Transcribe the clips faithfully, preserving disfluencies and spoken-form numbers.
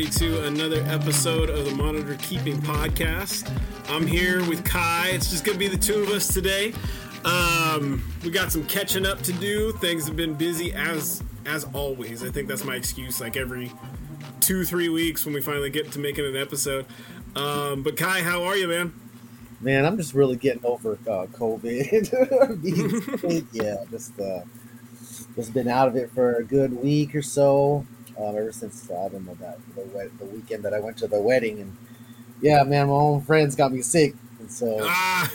everybody to another episode of the Monitor Keeping Podcast. I'm here with Kai. It's just going to be the two of us today. Um, we got some catching up to do. Things have been busy as as always. I think that's my excuse, like every two, three weeks when we finally get to making an episode. Um, but Kai, how are you, man? Man, I'm just really getting over uh, COVID. yeah, just uh, just been out of it for a good week or so. Um, ever since uh, I don't know that the, wed- the weekend that I went to the wedding, and yeah, man, my own friends got me sick, and so yeah,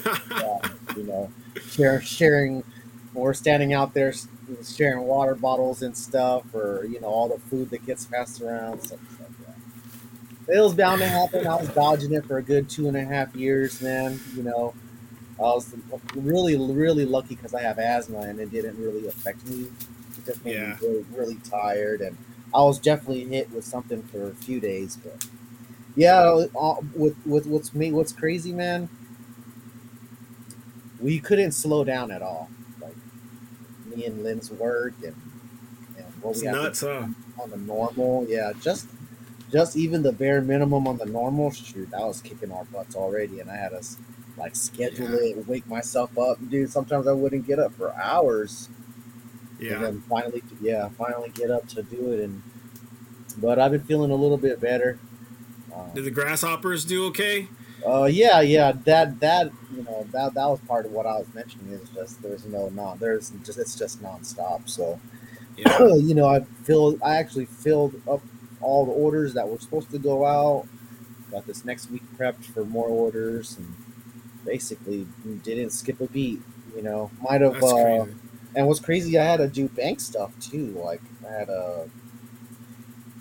you know, share, sharing or standing out there sharing water bottles and stuff, or you know, all the food that gets passed around. So, so yeah. It was bound to happen. I was dodging it for a good two and a half years, man. You know, I was really, really lucky because I have asthma, and it didn't really affect me. It just made yeah. me really, really tired and. I was definitely hit with something for a few days, but yeah, with with what's me, what's crazy, man. We couldn't slow down at all, like me and Lynn's work and, and what we had to do on the normal. Yeah, just just even the bare minimum on the normal. Shoot, I was kicking our butts already, and I had to like schedule yeah. it, wake myself up, dude. Sometimes I wouldn't get up for hours. Yeah. And then finally, yeah, finally get up to do it. And but I've been feeling a little bit better. Um, Did the grasshoppers do okay? Uh, yeah, yeah. That that you know that that was part of what I was mentioning is just there's no non there's just it's just nonstop. So yeah. you know I filled I actually filled up all the orders that were supposed to go out. Got this next week prepped for more orders and basically didn't skip a beat. You know, might have. That's uh, crazy. And what's crazy, I had to do bank stuff too. Like I had a,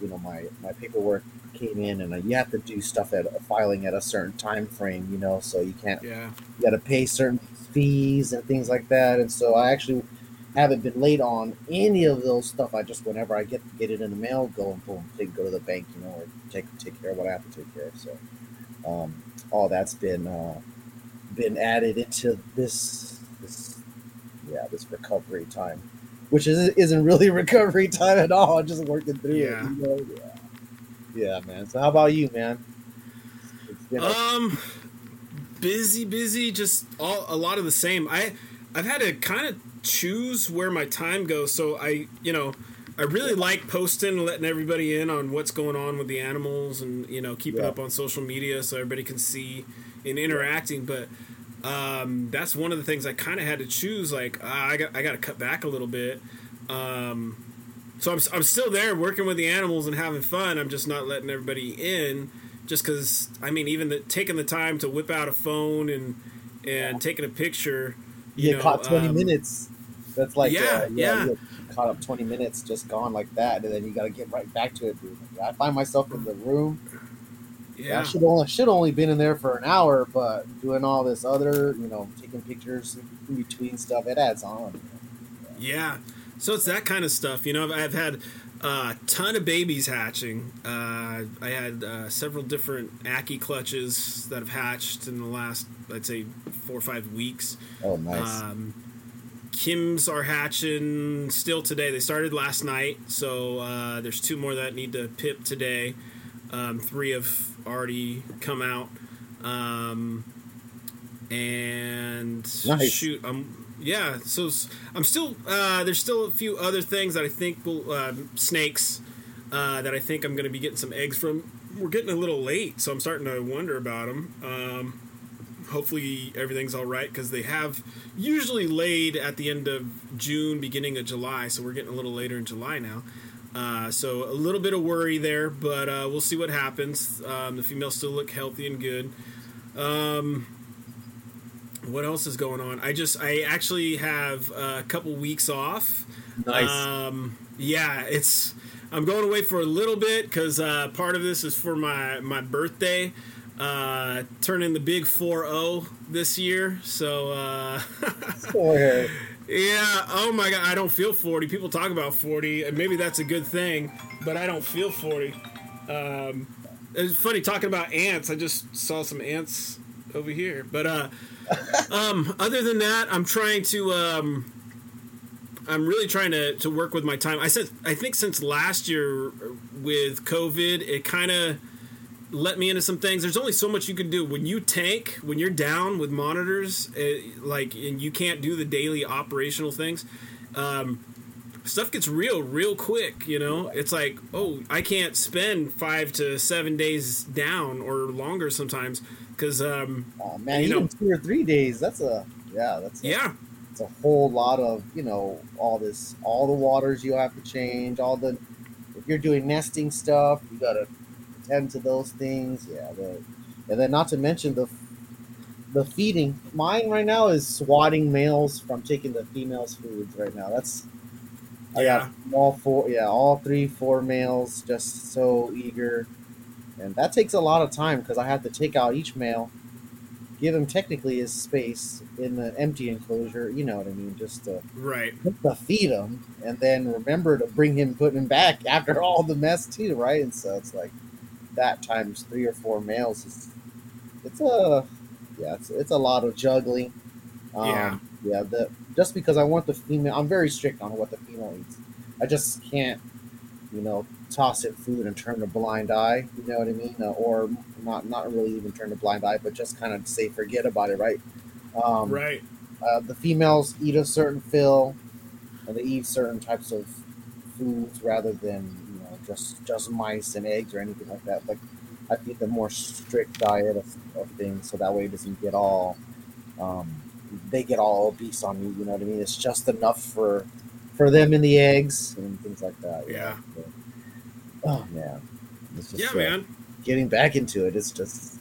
you know, my, my paperwork came in, and you have to do stuff at a filing at a certain time frame, you know, so you can't. Yeah. You got to pay certain fees and things like that, and so I actually haven't been late on any of those stuff. I just whenever I get get it in the mail, go and boom, take go to the bank, you know, or take take care of what I have to take care of. So, um, all that's been uh, been added into this this. Yeah, this recovery time, which is, isn't really recovery time at all. I'm just working through yeah. it. You know? Yeah, yeah, man. So how about you, man? It's been um, a- busy, busy. Just all a lot of the same. I, I've had to kind of choose where my time goes. So I, you know, I really like posting and letting everybody in on what's going on with the animals, and you know, keeping yeah. up on social media so everybody can see and interacting, but. Um, that's one of the things I kind of had to choose. Like uh, I got, I got to cut back a little bit. Um, so I'm, I'm still there working with the animals and having fun. I'm just not letting everybody in, just because. I mean, even the, taking the time to whip out a phone and and yeah. taking a picture. You, you know, caught twenty um, minutes. That's like yeah, uh, yeah. yeah. You caught up twenty minutes, just gone like that, and then you got to get right back to it, dude. I find myself in the room. Yeah, I should only should only been in there for an hour, but doing all this other, you know, taking pictures in between stuff, it adds on. Yeah, yeah. So it's that kind of stuff, you know. I've, I've had a ton of babies hatching. Uh, I had uh, several different Aki clutches that have hatched in the last, I'd say, four or five weeks. Oh, nice. Um, Kims are hatching still today. They started last night, so uh, there's two more that need to pip today. Um, three have already come out, um, and nice. shoot, um, yeah. So I'm still uh, there's still a few other things that I think will uh, snakes uh, that I think I'm going to be getting some eggs from. We're getting a little late, so I'm starting to wonder about them. Um, hopefully everything's all right because they have usually laid at the end of June, beginning of July. So we're getting a little later in July now. Uh, so a little bit of worry there, but uh, we'll see what happens. Um, the females still look healthy and good. Um, what else is going on? I just I actually have a couple weeks off. Nice. Um, yeah, it's I'm going away for a little bit because uh, part of this is for my my birthday. Uh, turning the big four oh this year, so. Uh, Sorry. Yeah, oh my God, I don't feel forty. People talk about forty, and maybe that's a good thing, but I don't feel forty. Um, it's funny, talking about ants, I just saw some ants over here. But uh, um, other than that, I'm trying to um, I'm really trying to, to work with my time. I said I think since last year with COVID, it kind of let me into some things. There's only so much you can do when you tank, when you're down with monitors, it, like, and you can't do the daily operational things. Um, stuff gets real, real quick. You know, it's like, oh, I can't spend five to seven days down or longer sometimes because, um, oh, man, you know, two or three days. That's a yeah, that's a, yeah, it's a whole lot of, you know, all this, all the waters you have to change, all the if you're doing nesting stuff, you gotta tend to those things, yeah. The, and then not to mention the the feeding. Mine right now is swatting males from taking the females' foods right now. That's I yeah. got all four, yeah, all three, four males just so eager, and that takes a lot of time because I have to take out each male, give him technically his space in the empty enclosure. You know what I mean? Just to right to feed him, and then remember to bring him, put him back after all the mess too, right? And so it's like. That times three or four males is it's a yeah it's, it's a lot of juggling um, yeah yeah the just because I want the female. I'm very strict on what the female eats. I just can't, you know, toss it food and turn a blind eye, you know what I mean, uh, or not not really even turn a blind eye, but just kind of say forget about it, right? um, right uh, the females eat a certain fill and they eat certain types of foods rather than Just, just mice and eggs or anything like that. Like, I feed the more strict diet of, of things, so that way it doesn't get all, um, they get all obese on me. You know what I mean? It's just enough for, for them and the eggs and things like that. Yeah. Know? But, oh man. It's just, yeah, uh, man. Getting back into it, it's just.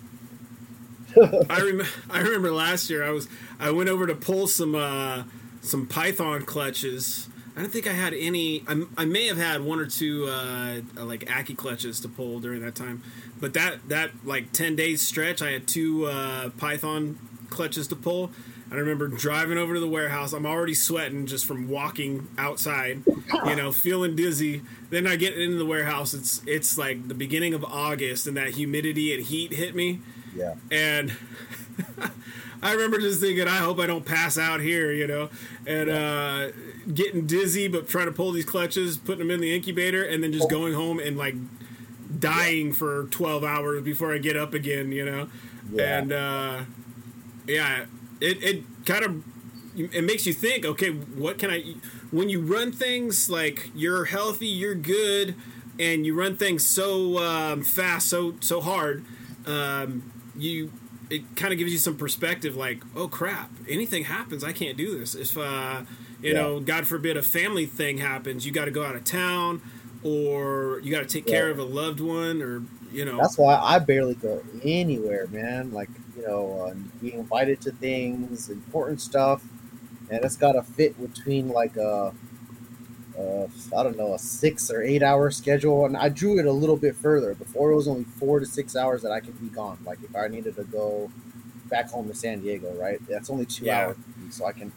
I remember. I remember last year. I was. I went over to pull some, uh, some python clutches. I don't think I had any. I, I may have had one or two uh, like Aki clutches to pull during that time, but that that like ten days stretch, I had two uh, Python clutches to pull. I remember driving over to the warehouse. I'm already sweating just from walking outside, you know, feeling dizzy. Then I get into the warehouse. It's it's like the beginning of August, and that humidity and heat hit me. Yeah, and. I remember just thinking, I hope I don't pass out here, you know, and uh, getting dizzy, but trying to pull these clutches, putting them in the incubator, and then just going home and, like, dying for twelve hours before I get up again, you know. Yeah. And, uh, yeah, it, it kind of it makes you think, okay, what can I eat? When you run things, like, you're healthy, you're good, and you run things so um, fast, so, so hard, um, you – it kind of gives you some perspective, like, oh crap, anything happens, I can't do this. If uh you yeah. know, God forbid, a family thing happens, you got to go out of town, or you got to take yeah. care of a loved one, or, you know, that's why I barely go anywhere, man. Like, you know, uh, being invited to things, important stuff, and it's got to fit between like a uh I don't know, a six or eight hour schedule. And I drew it a little bit further. Before it was only four to six hours that I could be gone. Like if I needed to go back home to San Diego, right? That's only two yeah. hours. So I can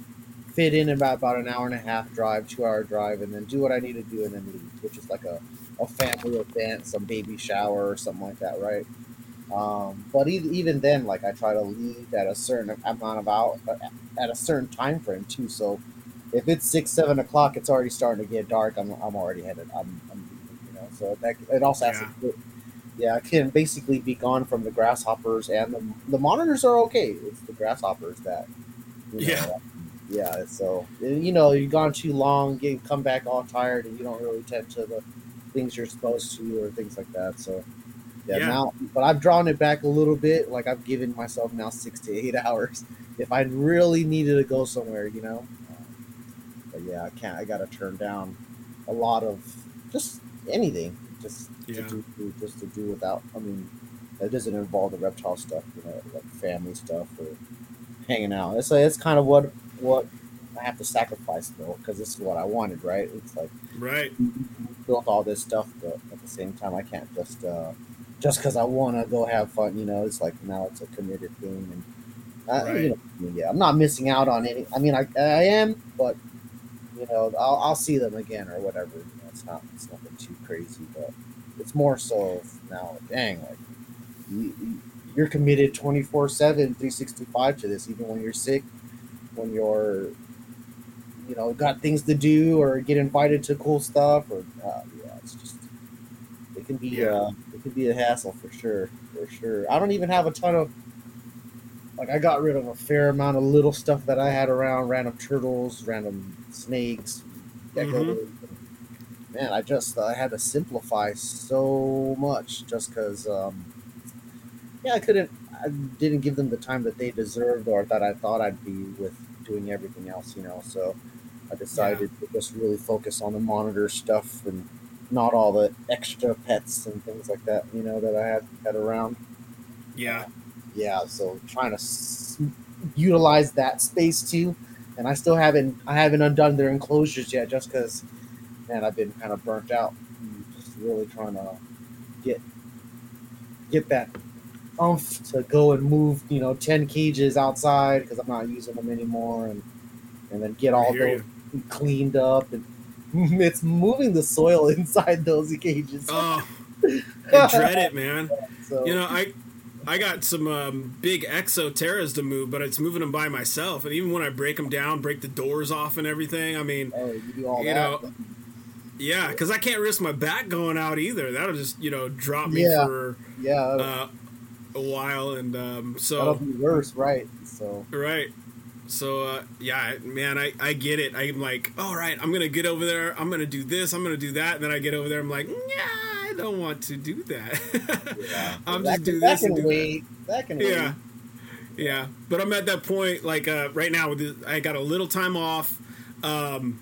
fit in about, about an hour and a half drive, two hour drive, and then do what I need to do and then leave, which is like a, a family event, some baby shower or something like that, right? Um, but even, even then, like I try to leave at a certain amount of hour, at a certain time frame too. So if it's six, seven o'clock, it's already starting to get dark. I'm, I'm already headed. I'm, I'm, you know. So that it also has yeah. to fit. Yeah, I can basically be gone from the grasshoppers and the the monitors are okay. It's the grasshoppers that. You know, yeah. Yeah. So you know, you've gone too long. You come back all tired, and you don't really tend to the things you're supposed to, or things like that. So yeah, yeah. now, but I've drawn it back a little bit. Like I've given myself now six to eight hours if I really needed to go somewhere, you know. But yeah, I can't. I gotta turn down a lot of just anything, just yeah. to do, just to do without. I mean, that doesn't involve the reptile stuff, you know, like family stuff or hanging out. It's like, it's kind of what what I have to sacrifice though, because this is what I wanted, right? It's like right built all this stuff, but at the same time, I can't just uh, just because I want to go have fun. You know, it's like now it's a committed thing, and I, right. you know, yeah, I'm not missing out on any. I mean, I I am, but. You know, I'll I'll see them again or whatever. You know, it's not it's nothing too crazy, but it's more so now. Dang, like you, you, you're committed twenty-four seven, three sixty-five to this, even when you're sick, when you're, you you know, got things to do or get invited to cool stuff, or uh, yeah, it's just it can be yeah. it can be a hassle for sure, for sure. I don't even have a ton of, like, I got rid of a fair amount of little stuff that I had around, random turtles, random snakes, geckos. Mm-hmm. Man, I just I had to simplify so much just because, um, yeah, I couldn't, I didn't give them the time that they deserved or that I thought I'd be with doing everything else, you know. So I decided yeah. to just really focus on the monitor stuff and not all the extra pets and things like that, you know, that I had, had around. Yeah. Yeah, so trying to s- utilize that space too, and I still haven't I haven't undone their enclosures yet, just because, man, I've been kind of burnt out. I'm just really trying to get get that oomph to go and move, you know, ten cages outside because I'm not using them anymore, and and then get all those you. cleaned up, and it's moving the soil inside those cages. Oh, I dread it, man. So, you know, I. I got some um, big exoterras to move, but it's moving them by myself. And even when I break them down, break the doors off and everything, I mean, oh, you, do all you that, know, yeah, because I can't risk my back going out either. That'll just, you know, drop me yeah. for yeah, uh, a while. And um, so that'll be worse, right? So right, so uh, yeah, man, I, I get it. I'm like, all right, I'm gonna get over there. I'm gonna do this. I'm gonna do that. And then I get over there. I'm like, yeah. I don't want to do that. yeah. I'm that just do this and do wait. that. That can wait. Yeah, yeah. But I'm at that point, like uh, right now, I got a little time off. Um,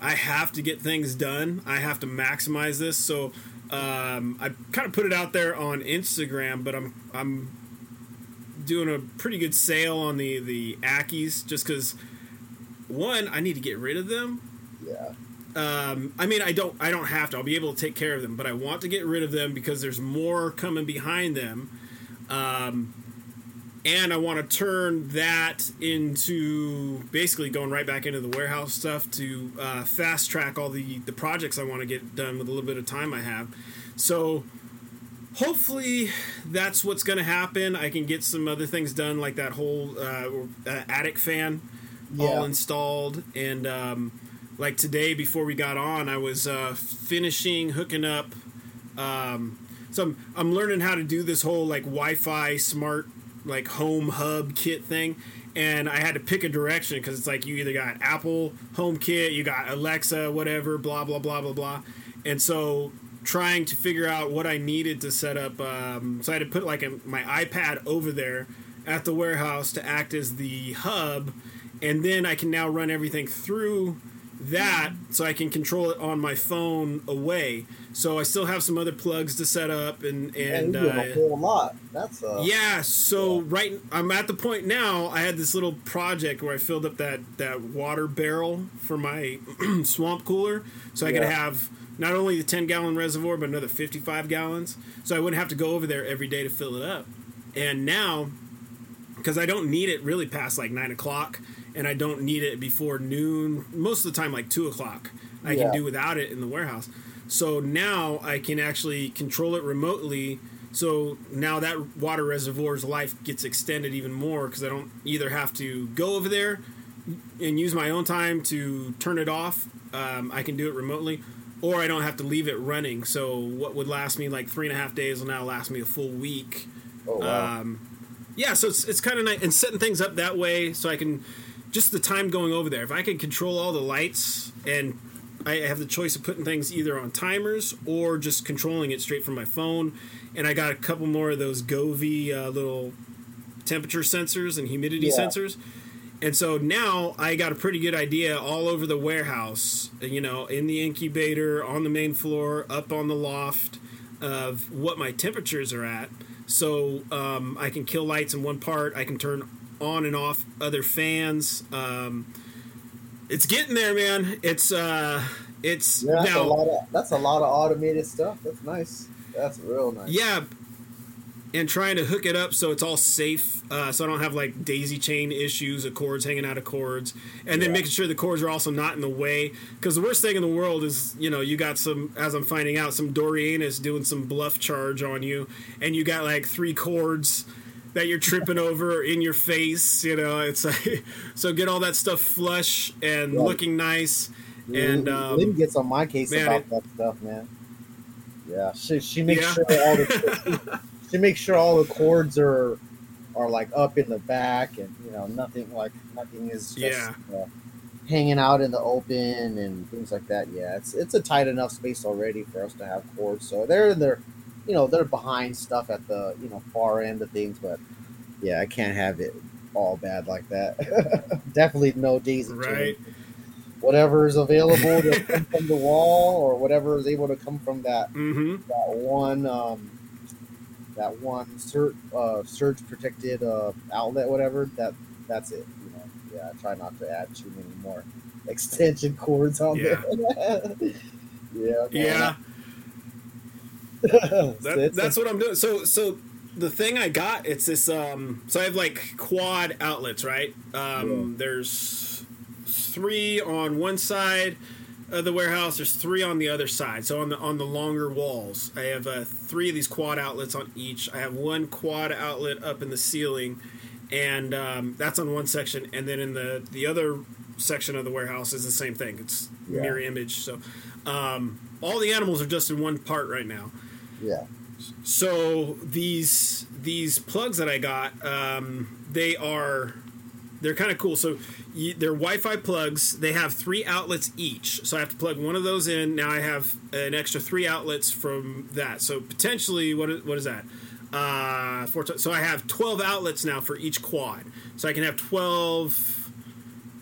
I have to get things done. I have to maximize this. So um, I kind of put it out there on Instagram, but I'm I'm doing a pretty good sale on the the Ackies, just because, one, I need to get rid of them. Yeah. Um, I mean, I don't, I don't have to, I'll be able to take care of them, but I want to get rid of them because there's more coming behind them. Um, and I want to turn that into basically going right back into the warehouse stuff to, uh, fast track all the, the projects I want to get done with a little bit of time I have. So hopefully that's what's going to happen. I can get some other things done, like that whole, uh, attic fan yeah. all installed. And, um, like today, before we got on, I was uh, finishing hooking up. Um, so I'm, I'm learning how to do this whole like Wi-Fi smart like home hub kit thing, and I had to pick a direction because it's like you either got Apple Home Kit, you got Alexa, whatever, blah blah blah blah blah. And so trying to figure out what I needed to set up. Um, so I had to put like a, my iPad over there at the warehouse to act as the hub, and then I can now run everything through that, so I can control it on my phone away. So I still have some other plugs to set up, and and yeah, you do a whole lot. That's a, yeah. So yeah. right, I'm at the point now. I had this little project where I filled up that that water barrel for my swamp cooler, so I yeah. could have not only the ten gallon reservoir but another fifty-five gallons. So I wouldn't have to go over there every day to fill it up. And now, because I don't need it really past like nine o'clock. And I don't need it before noon. Most of the time, like two o'clock, I yeah. can do without it in the warehouse. So now I can actually control it remotely. So now that water reservoir's life gets extended even more, because I don't either have to go over there and use my own time to turn it off. Um, I can do it remotely, or I don't have to leave it running. So what would last me like three and a half days will now last me a full week. Oh, wow. Um, yeah, so it's, it's kind of nice. And setting things up that way so I can... just the time going over there. If I could control all the lights, and I have the choice of putting things either on timers or just controlling it straight from my phone. And I got a couple more of those Govee uh, little temperature sensors and humidity yeah. sensors. And so now I got a pretty good idea all over the warehouse, you know, in the incubator, on the main floor, up on the loft, of what my temperatures are at. So um, I can kill lights in one part. I can turn on and off other fans. Um it's getting there, man. It's uh it's yeah, that's, now, a lot of, that's a lot of automated stuff. That's nice. That's real nice. Yeah, and trying to hook it up so it's all safe, uh so I don't have like daisy chain issues of cords hanging out of cords, and then yeah. making sure the cords are also not in the way, because the worst thing in the world is, you know, you got some, as I'm finding out, some Dorianus doing some bluff charge on you, and you got like three cords that you're tripping over in your face, you know. It's like, so get all that stuff flush and right. looking nice. And um, Lynn gets on my case man, about it, that stuff, man. Yeah, she she makes yeah. sure all the she, she makes sure all the cords are are like up in the back, and you know nothing like nothing is just yeah. uh, hanging out in the open and things like that. Yeah, it's it's a tight enough space already for us to have cords, so they're they're you know they're behind stuff at the you know far end of things, but yeah, I can't have it all bad like that. Definitely no daisy chain. Right. Whatever is available to come from the wall, or whatever is able to come from that mm-hmm. that one um, that one surge uh, surge protected uh, outlet, whatever. That that's it. You know, yeah. I try not to add too many more extension cords on yeah. there. yeah. Yeah. that, that's what I'm doing. So so the thing I got, it's this. Um, so I have like quad outlets, right? Um, yeah. There's three on one side of the warehouse, there's three on the other side, so on the on the longer walls I have uh, three of these quad outlets on each. I have one quad outlet up in the ceiling, and um, that's on one section, and then in the the other section of the warehouse is the same thing. It's yeah. mirror image. So um, all the animals are just in one part right now. Yeah. So these these plugs that I got, um, they are they're kind of cool. So they're Wi-Fi plugs. They have three outlets each. So I have to plug one of those in. Now I have an extra three outlets from that. So potentially, what is, what is that? Uh, four t- so I have twelve outlets now for each quad. So I can have twelve,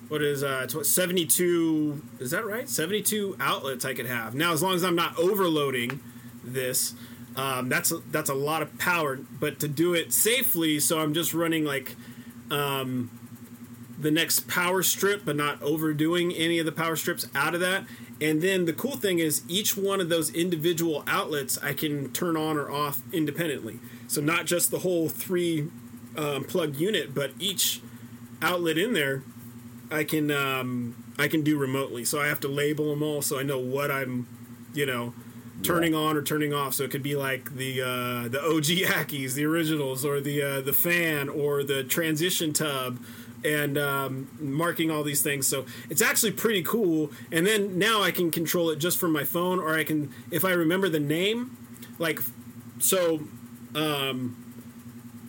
what is uh, tw- seventy-two, is that right? seventy-two outlets I could have. Now, as long as I'm not overloading this, um, that's, a, that's a lot of power. But to do it safely, so I'm just running like... Um, the next power strip, but not overdoing any of the power strips out of that. And then the cool thing is each one of those individual outlets I can turn on or off independently. So not just the whole three um, plug unit, but each outlet in there I can um, I can do remotely. So I have to label them all so I know what I'm, you know, turning yeah. on or turning off. So it could be like the uh, the O G Ackies, the originals, or the uh, the fan, or the transition tub, and um, marking all these things. So it's actually pretty cool. And then now I can control it just from my phone, or I can, if I remember the name, like, so um,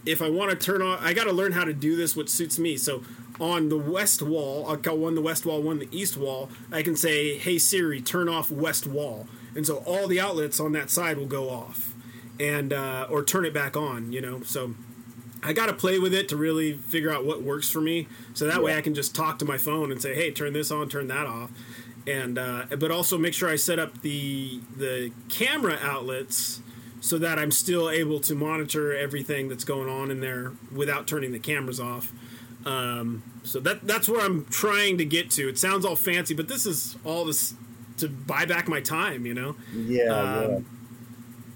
if I want to turn on, I got to learn how to do this, which suits me. So on the west wall, I'll call one the west wall, one the east wall. I can say, hey Siri, turn off west wall. And so all the outlets on that side will go off, and, uh, or turn it back on, you know, so I got to play with it to really figure out what works for me. So that yeah. way I can just talk to my phone and say, hey, turn this on, turn that off. And, uh, but also make sure I set up the, the camera outlets so that I'm still able to monitor everything that's going on in there without turning the cameras off. Um, so that, that's where I'm trying to get to. It sounds all fancy, but this is all this to buy back my time, you know? Yeah. Um, yeah.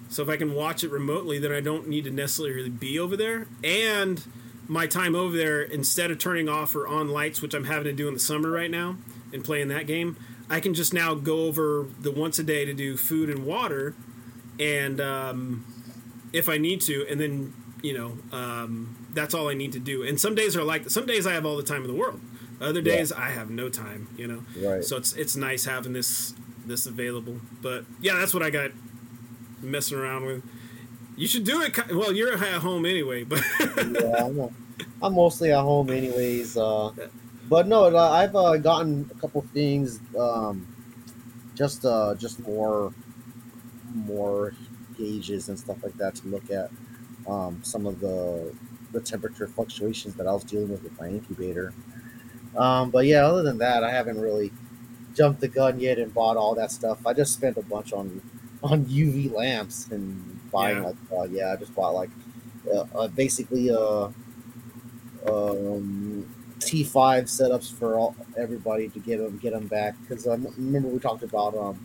So if I can watch it remotely, then I don't need to necessarily be over there. And my time over there, instead of turning off or on lights, which I'm having to do in the summer right now and playing that game, I can just now go over the once a day to do food and water, and um, if I need to, and then, you know, um, that's all I need to do. And some days are like, some days I have all the time in the world. Other days yeah. I have no time, you know. Right. So it's it's nice having this this available. But yeah, that's what I got. Messing around with. You should do it. Well, you're at home anyway, but yeah, I'm, a, I'm mostly at home anyways. Uh, but no, I've uh, gotten a couple things, um, just uh, just more more gauges and stuff like that to look at um, some of the the temperature fluctuations that I was dealing with with my incubator. Um, but yeah, other than that, I haven't really jumped the gun yet and bought all that stuff. I just spent a bunch on. on U V lamps and buying yeah. like uh, yeah I just bought like uh, uh, basically uh um T five setups for all, everybody to get them get them back, because I um, remember we talked about um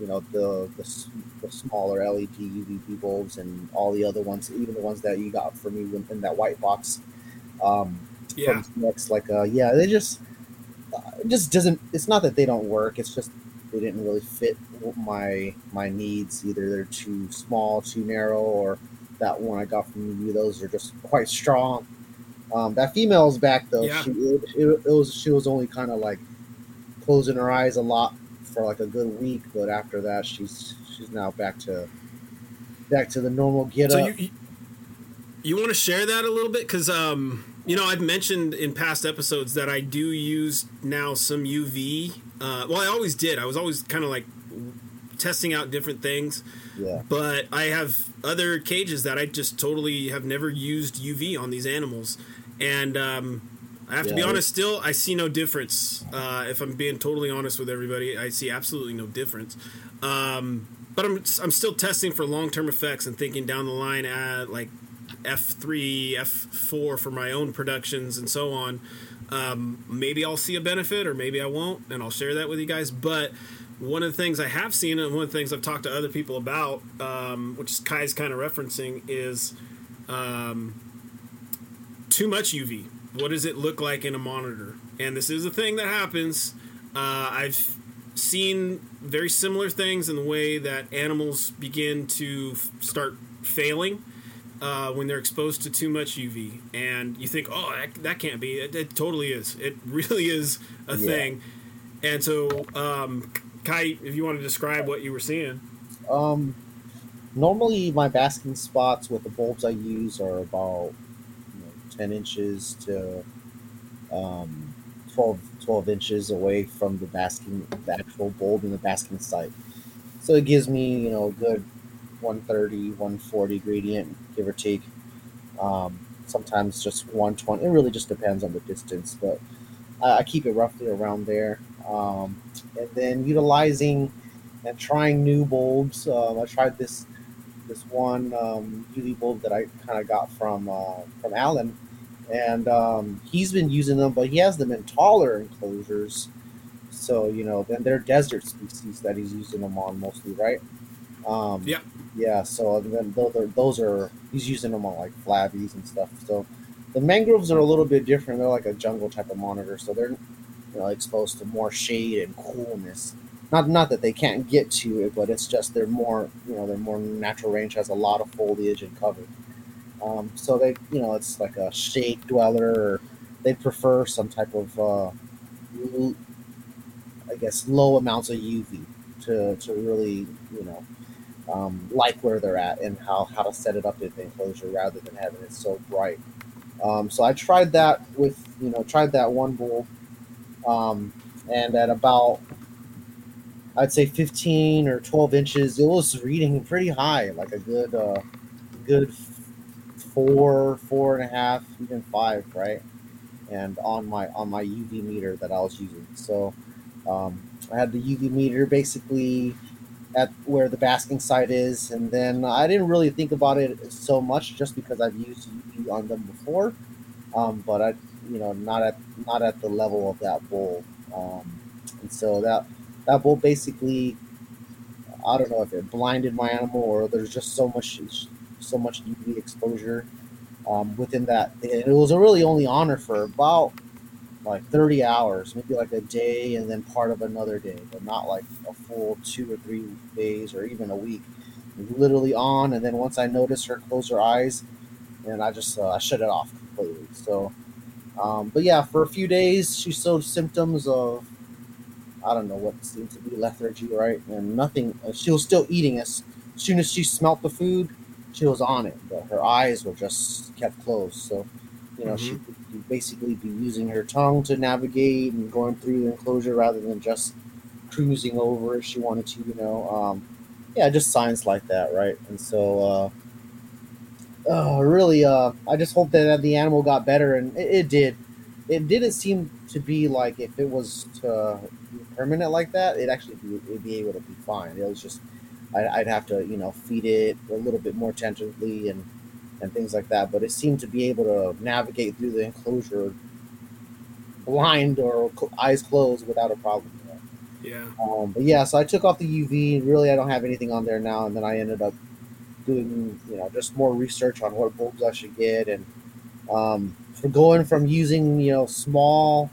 you know the, the the smaller L E D U V B bulbs and all the other ones, even the ones that you got for me in that white box um yeah from next like uh yeah they just uh, it just doesn't it's not that they don't work, it's just they didn't really fit my my needs. Either they're too small, too narrow, or that one I got from you. Those are just quite strong. Um, that female's back though. Yeah. She it, it, it was she was only kind of like closing her eyes a lot for like a good week, but after that she's she's now back to back to the normal getup. So you, you, you want to share that a little bit? Because um, you know, I've mentioned in past episodes that I do use now some U V. Uh, well, I always did. I was always kind of like testing out different things. Yeah. But I have other cages that I just totally have never used U V on these animals. And um, I have yeah, to be honest, still, I see no difference. Uh, if I'm being totally honest with everybody, I see absolutely no difference. Um, but I'm I'm still testing for long-term effects and thinking down the line at like F three, F four for my own productions and so on. Um, maybe I'll see a benefit or maybe I won't, and I'll share that with you guys. But one of the things I have seen and one of the things I've talked to other people about, um, which Kai's kind of referencing, is um, too much U V. What does it look like in a monitor? And this is a thing that happens. Uh, I've seen very similar things in the way that animals begin to f- start failing uh, when they're exposed to too much U V. And you think, oh, that, that can't be. It, it totally is. It really is a yeah. thing. And so... Um, Kai, if you want to describe what you were seeing. Um, normally, my basking spots with the bulbs I use are about you know, ten inches to um, twelve, twelve inches away from the basking, the actual bulb in the basking site. So it gives me, you know, a good one thirty, one forty gradient, give or take. Um, sometimes just one twenty. It really just depends on the distance, but I, I keep it roughly around there. Um, and then utilizing and trying new bulbs. Um, I tried this this one um, U V bulb that I kind of got from uh, from Alan, and um, he's been using them, but he has them in taller enclosures. So you know, then they're desert species that he's using them on mostly, right? Um, yeah, yeah. So then those are he's using them on like flavies and stuff. So the mangroves are a little bit different. They're like a jungle type of monitor, so they're You know, exposed to more shade and coolness. Not not that they can't get to it, but it's just they're more, you know, their more natural range has a lot of foliage and cover. Um, so they, you know, it's like a shade dweller. Or they prefer some type of, uh, I guess, low amounts of U V to, to really, you know, um, like where they're at and how, how to set it up in the enclosure rather than having it so bright. Um, so I tried that with, you know, tried that one bulb. Um, and at about, I'd say fifteen or twelve inches, it was reading pretty high, like a good, uh, good four, four and a half, even five, right? And on my, on my U V meter that I was using. So, um, I had the U V meter basically at where the basking site is. And then I didn't really think about it so much just because I've used U V on them before. Um, but I, you know, not at not at the level of that bull, um, and so that that bull basically, I don't know if it blinded my animal or there's just so much so much U V exposure um, within that. And it was really only on her for about like thirty hours, maybe like a day, and then part of another day, but not like a full two or three days or even a week. Literally on, and then once I noticed her close her eyes, and I just uh, I shut it off completely. So. Um, but yeah, for a few days, she showed symptoms of, I don't know what seemed to be lethargy, right? And nothing, she was still eating. As soon as she smelt the food, she was on it, but her eyes were just kept closed. So, you know, mm-hmm. she would basically be using her tongue to navigate and going through the enclosure rather than just cruising over if she wanted to, you know. Um, yeah, just signs like that, right? And so, uh. Oh, really, uh, I just hope that the animal got better, and it, it did. It didn't seem to be like if it was to be permanent like that, it'd actually be, it'd be able to be fine. It was just, I, I'd have to, you know, feed it a little bit more tentatively and, and things like that. But it seemed to be able to navigate through the enclosure blind or cl- eyes closed without a problem. You know? Yeah. Um, but yeah, so I took off the U V. Really, I don't have anything on there now, and then I ended up doing, you know, just more research on what bulbs I should get, and um, for going from using, you know, small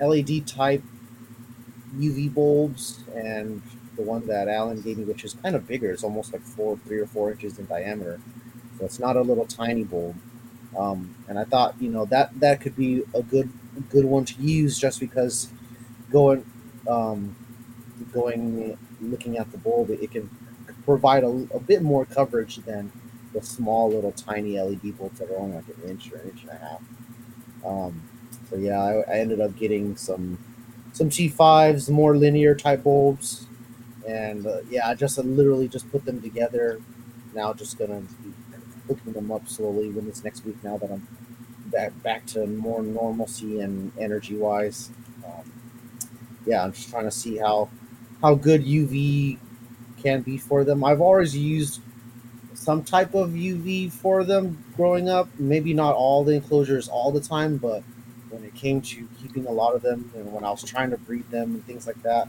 L E D type U V bulbs and the one that Alan gave me, which is kind of bigger. It's almost like four, three or four inches in diameter. So it's not a little tiny bulb. Um, and I thought, you know, that, that could be a good good one to use just because going, um, going looking at the bulb, it can provide a, a bit more coverage than the small little tiny L E D bulbs that are only like an inch or an inch and a half. Um, so yeah, I, I ended up getting some some T fives, more linear type bulbs, and uh, yeah, I just uh, literally just put them together. Now just gonna be hooking them up slowly when it's next week. Now that I'm back back to more normalcy and energy wise, um, yeah, I'm just trying to see how how good U V can be for them. I've always used some type of U V for them growing up. Maybe not all the enclosures all the time, but when it came to keeping a lot of them, and when I was trying to breed them and things like that,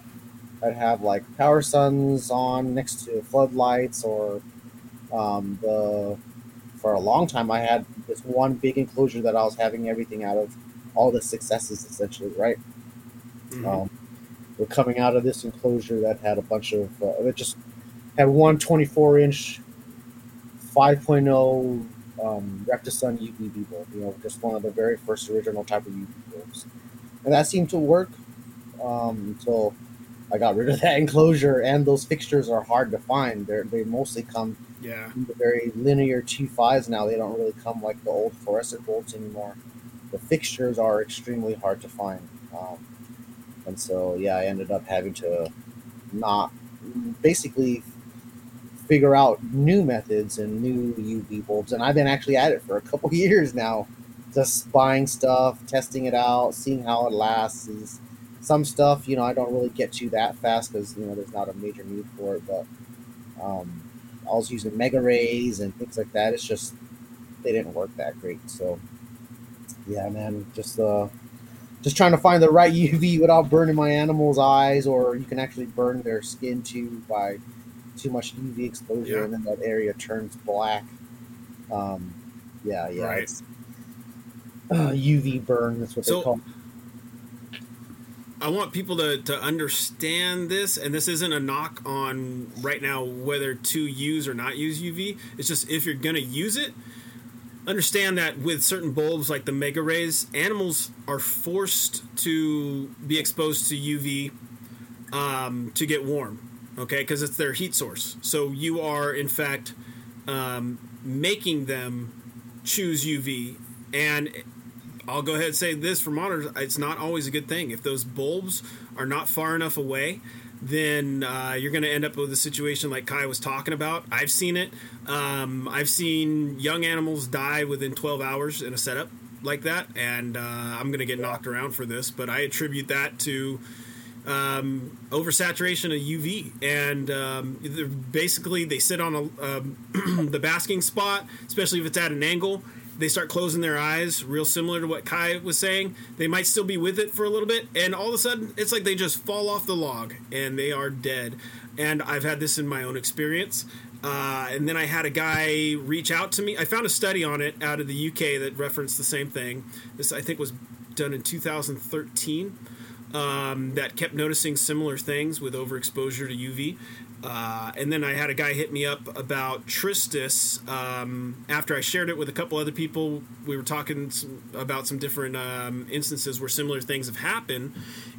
I'd have like power suns on next to floodlights, or um, the for a long time I had this one big enclosure that I was having everything out of, all the successes essentially, right? Mm-hmm. Um, we're coming out of this enclosure that had a bunch of, uh, it just had one twenty-four inch five point oh um, Reptisun U V B bulb, you know, just one of the very first original type of U V bulbs. And that seemed to work um, until I got rid of that enclosure, and those fixtures are hard to find. They're, they mostly come yeah. in the very linear T fives now. They don't really come like the old fluorescent bulbs anymore. The fixtures are extremely hard to find. Um, And so, yeah, I ended up having to not basically figure out new methods and new U V bulbs. And I've been actually at it for a couple years now, just buying stuff, testing it out, seeing how it lasts. And some stuff, you know, I don't really get to that fast because, you know, there's not a major need for it. But um, I was using mega rays and things like that. It's just they didn't work that great. So, yeah, man, just... uh. Just trying to find the right U V without burning my animals' eyes, or you can actually burn their skin too by too much U V exposure, yeah. and then that area turns black. Um, yeah, yeah. Right. It's, uh, U V burn, that's what so, they call it. I want people to, to understand this, and this isn't a knock on right now whether to use or not use U V. It's just if you're going to use it, understand that with certain bulbs like the mega rays, animals are forced to be exposed to U V um, to get warm, okay? Because it's their heat source. So you are, in fact, um, making them choose U V. And I'll go ahead and say this for monitors, it's not always a good thing. If those bulbs are not far enough away, then uh, you're going to end up with a situation like Kai was talking about. I've seen it. Um, I've seen young animals die within twelve hours in a setup like that, and uh, I'm going to get knocked around for this, but I attribute that to um, oversaturation of U V. And um, basically they sit on a, um, the basking spot, especially if it's at an angle. They start closing their eyes, real similar to what Kai was saying. They might still be with it for a little bit, and all of a sudden, it's like they just fall off the log, and they are dead. And I've had this in my own experience. Uh, and then I had a guy reach out to me. I found a study on it out of the U K that referenced the same thing. This, I think, was done in two thousand thirteen, um, that kept noticing similar things with overexposure to U V. Uh, and then I had a guy hit me up about Tristis um, after I shared it with a couple other people. We were talking some, about some different um, instances where similar things have happened.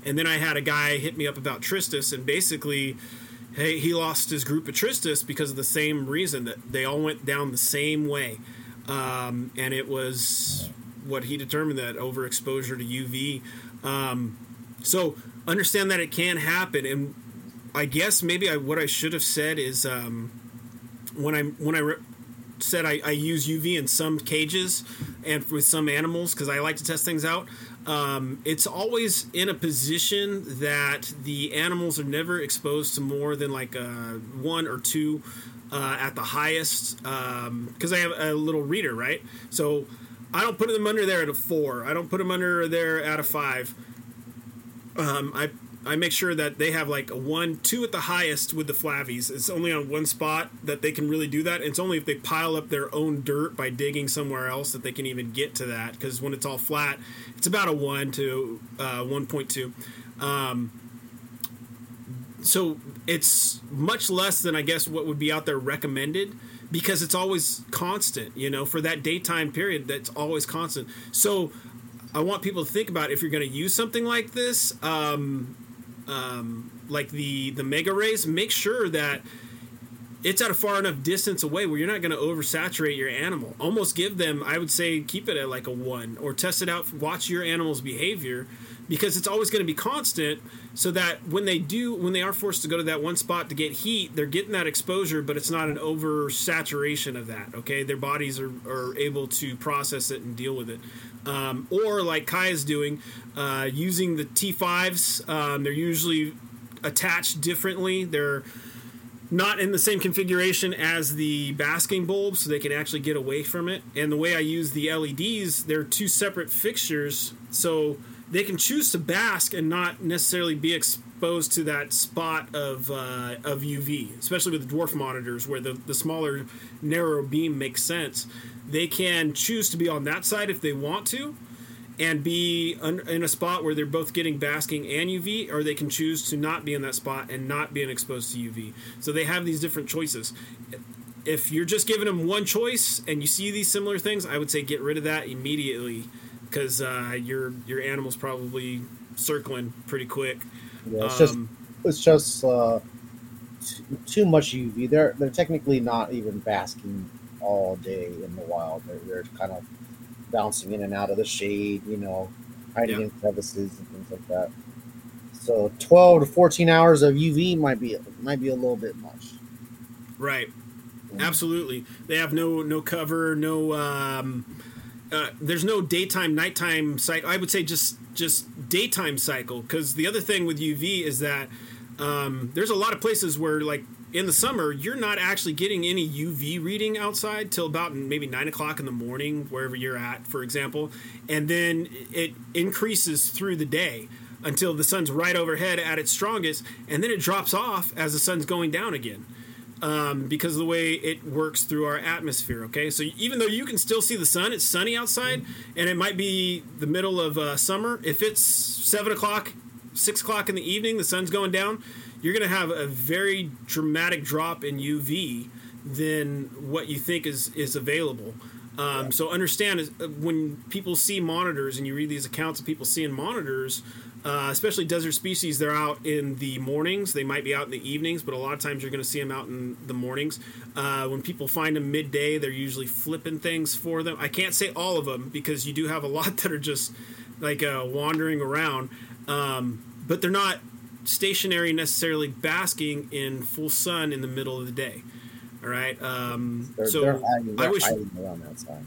And then I had a guy hit me up about Tristis, and basically hey, he lost his group of Tristis because of the same reason, that they all went down the same way. Um, and it was what he determined, that overexposure to U V. Um, so understand that it can happen. And I guess maybe I, what I should have said is um, when I when I re- said I, I use U V in some cages and with some animals because I like to test things out. Um, it's always in a position that the animals are never exposed to more than like a one or two uh, at the highest, because um, I have a little reader, right? So I don't put them under there at a four. I don't put them under there at a five. Um, I. I make sure that they have like a one, two at the highest with the flavies. It's only on one spot that they can really do that. It's only if they pile up their own dirt by digging somewhere else that they can even get to that. Because when it's all flat, it's about a one to uh, one point two. Um, so it's much less than, I guess, what would be out there recommended, because it's always constant, you know, for that daytime period, that's always constant. So I want people to think about, if you're going to use something like this, um, um, like the, the mega rays, make sure that it's at a far enough distance away where you're not going to oversaturate your animal. Almost give them, I would say, keep it at like a one, or test it out, watch your animal's behavior, because it's always going to be constant, so that when they do, when they are forced to go to that one spot to get heat, they're getting that exposure, but it's not an oversaturation of that, okay? Their bodies are, are able to process it and deal with it. Um, or like Kai is doing, uh, using the T fives, um, they're usually attached differently. They're not in the same configuration as the basking bulb, so they can actually get away from it. And the way I use the L E Ds, they're two separate fixtures, so they can choose to bask and not necessarily be exposed to that spot of uh, of U V, especially with the dwarf monitors, where the, the smaller, narrow beam makes sense. They can choose to be on that side if they want to and be un- in a spot where they're both getting basking and U V, or they can choose to not be in that spot and not being exposed to U V. So they have these different choices. If you're just giving them one choice and you see these similar things, I would say get rid of that immediately, because uh, your your animal's probably circling pretty quick. Yeah, it's um, just it's just uh, t- too much U V. They're they're technically not even basking all day in the wild. They're, they're kind of bouncing in and out of the shade, you know, hiding yeah. in crevices and things like that. So twelve to fourteen hours of U V might be might be a little bit much. Right. Yeah. Absolutely. They have no no cover, no. Um, Uh, there's no daytime, nighttime cycle. I would say just just daytime cycle, because the other thing with U V is that um, there's a lot of places where, like, in the summer, you're not actually getting any U V reading outside till about maybe nine o'clock in the morning, wherever you're at, for example. And then it increases through the day until the sun's right overhead at its strongest, and then it drops off as the sun's going down again. Um, because of the way it works through our atmosphere, okay? So even though you can still see the sun, it's sunny outside, and it might be the middle of uh, summer. If it's seven o'clock, six o'clock in the evening, the sun's going down, you're going to have a very dramatic drop in U V than what you think is, is available. Um, so understand, is, uh, when people see monitors, and you read these accounts of people seeing monitors, Uh, especially desert species, they're out in the mornings. They might be out in the evenings, but a lot of times you're going to see them out in the mornings. Uh, when people find them midday, they're usually flipping things for them. I can't say all of them, because you do have a lot that are just like uh, wandering around, um, but they're not stationary necessarily, basking in full sun in the middle of the day. All right. Um, they're, so they're hiding, they're I wish hiding around that time.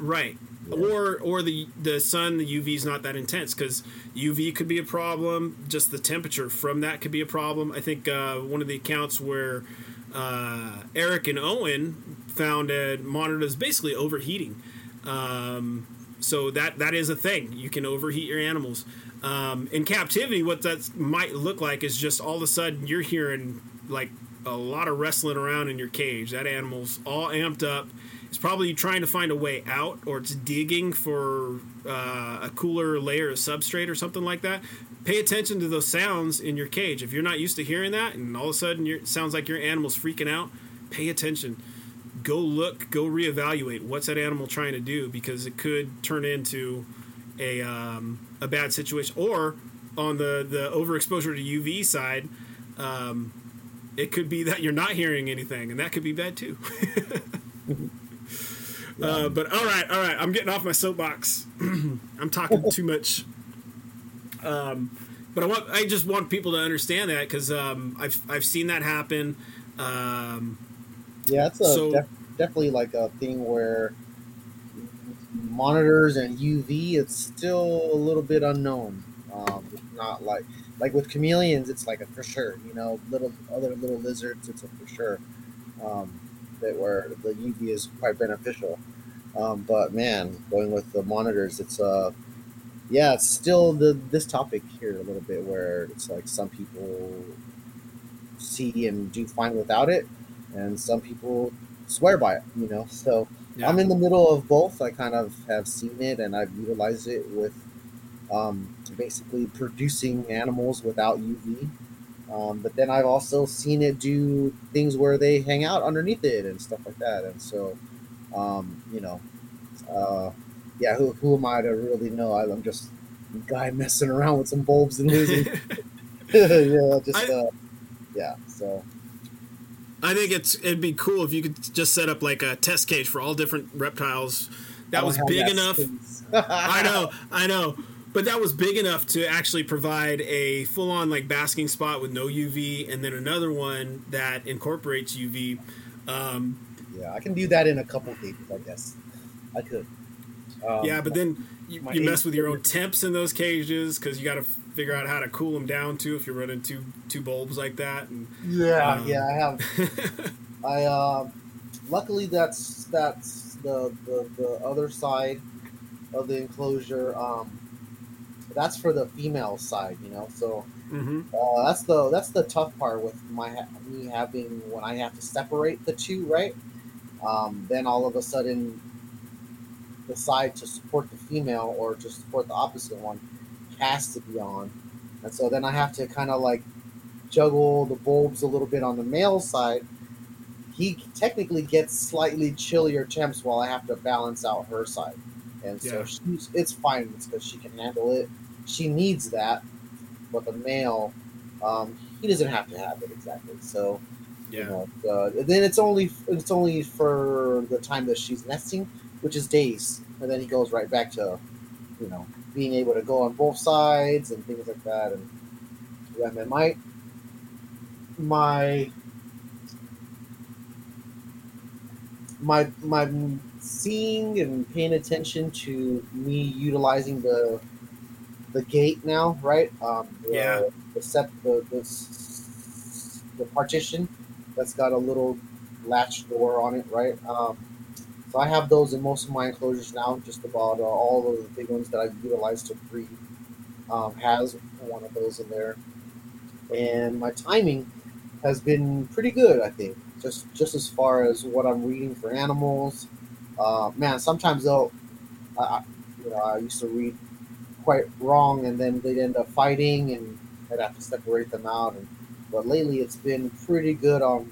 Right. Or or the, the sun, the U V is not that intense, because U V could be a problem. Just the temperature from that could be a problem. I think uh, one of the accounts where uh, Eric and Owen found a monitor that's basically overheating. Um, so that, that is a thing. You can overheat your animals. Um, in captivity, what that might look like is just all of a sudden you're hearing like a lot of wrestling around in your cage. That animal's all amped up. It's probably trying to find a way out, or it's digging for uh, a cooler layer of substrate or something like that. Pay attention to those sounds in your cage. If you're not used to hearing that, and all of a sudden you're, it sounds like your animal's freaking out, pay attention. Go look. Go reevaluate. What's that animal trying to do? Because it could turn into a um, a bad situation. Or on the, the overexposure to U V side, um, it could be that you're not hearing anything, and that could be bad too. Uh, but all right, all right. I'm getting off my soapbox. I'm talking too much. Um, but I want, I just want people to understand that, because um, I've I've seen that happen. Um, yeah, it's a so, def- definitely like a thing where monitors and U V, it's still a little bit unknown. Um, not like like with chameleons, it's like a for sure. You know, little other little lizards, it's a for sure. Um, that where the U V is quite beneficial, um, but man, going with the monitors, it's uh yeah it's still the this topic here a little bit, where it's like some people see and do fine without it, and some people swear by it, you know. So yeah. I'm in the middle of both. I kind of have seen it, and I've utilized it with um, basically producing animals without U V, Um, but then I've also seen it do things where they hang out underneath it and stuff like that. And so, um, you know, uh, yeah, who who am I to really know? I'm just a guy messing around with some bulbs and losing. yeah, just, I, uh, yeah, so. I think it's it'd be cool if you could just set up like a test cage for all different reptiles. That was big that enough. I know, I know. But that was big enough to actually provide a full-on like basking spot with no U V, and then another one that incorporates U V. Um, yeah, I can do that in a couple of cages, I guess. I could. Um, yeah, but then you, you mess with your own temps in those cages because you got to f- figure out how to cool them down too if you're running two two bulbs like that. And, yeah, um, yeah, I have. I uh, luckily that's that's the, the the other side of the enclosure. Um, That's for the female side, you know. So mm-hmm. uh, that's the that's the tough part with my me having when I have to separate the two, right? Um, then all of a sudden, the side to support the female or to support the opposite one has to be on, and so then I have to kind of like juggle the bulbs a little bit on the male side. He technically gets slightly chillier temps while I have to balance out her side. And so yeah. she's, it's fine because she can handle it. She needs that, but the male, um, he doesn't have to have it exactly. So, yeah. You know, uh, then it's only it's only for the time that she's nesting, which is days, and then he goes right back to, you know, being able to go on both sides and things like that. And yeah, man, my my my my. seeing and paying attention to me utilizing the the gate now, right? Um, the, yeah. The set the, the the partition that's got a little latch door on it, right? Um, so I have those in most of my enclosures now. Just about uh, all of the big ones that I've utilized to breed um, has one of those in there, and my timing has been pretty good, I think. Just just as far as what I'm reading for animals. Uh, man, sometimes though, I, you know, I used to read quite wrong, and then they'd end up fighting, and I'd have to separate them out. And, but lately, it's been pretty good on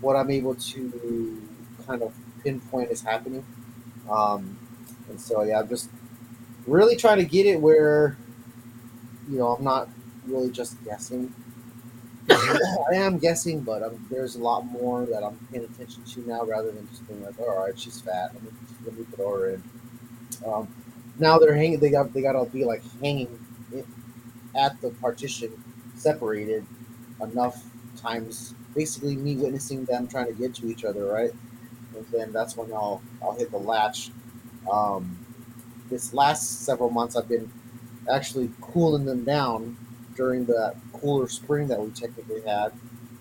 what I'm able to kind of pinpoint is happening. Um, and so, yeah, I'm just really trying to get it where, you know, I'm not really just guessing. I am guessing, but I'm, there's a lot more that I'm paying attention to now rather than just being like, all right, she's fat. Let me, let me put her in. Um, now they're hanging. They got they got to be like hanging at the partition, separated enough times. Basically, me witnessing them trying to get to each other, right? And then that's when I'll I'll hit the latch. Um, this last several months, I've been actually cooling them down during that cooler spring that we technically had,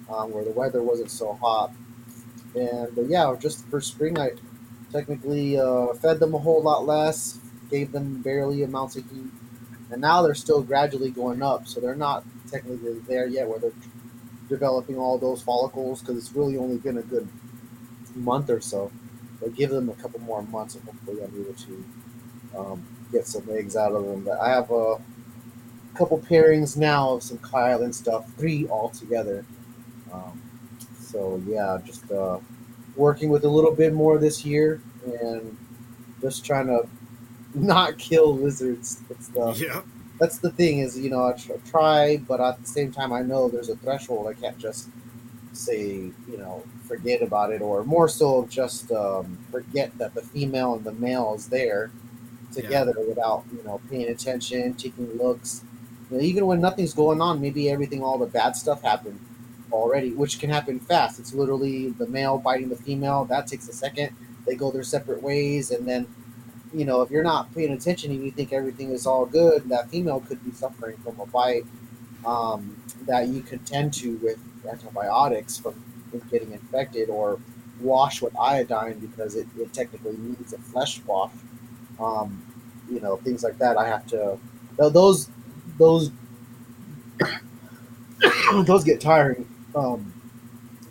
um, where the weather wasn't so hot. And but yeah, just for spring, I technically uh, fed them a whole lot less, gave them barely amounts of heat, and now they're still gradually going up. So they're not technically there yet where they're developing all those follicles because it's really only been a good month or so. But give them a couple more months and hopefully I'm able to um, get some eggs out of them. But I have a couple pairings now of some Kyle and stuff, three altogether. Um, so yeah, just uh, working with a little bit more this year and just trying to not kill lizards. That's the, yeah. That's the thing is, you know, I try, but at the same time, I know there's a threshold. I can't just say, you know, forget about it, or more so just um, forget that the female and the male is there together yeah. without, you know, paying attention, taking looks. You know, even when nothing's going on, maybe everything, all the bad stuff happened already, which can happen fast. It's literally the male biting the female. That takes a second. They go their separate ways. And then, you know, if you're not paying attention and you think everything is all good, that female could be suffering from a bite um, that you could tend to with antibiotics from getting infected, or wash with iodine because it, it technically needs a flesh wash. Um, you know, things like that. I have to, those, Those those get tiring. Um,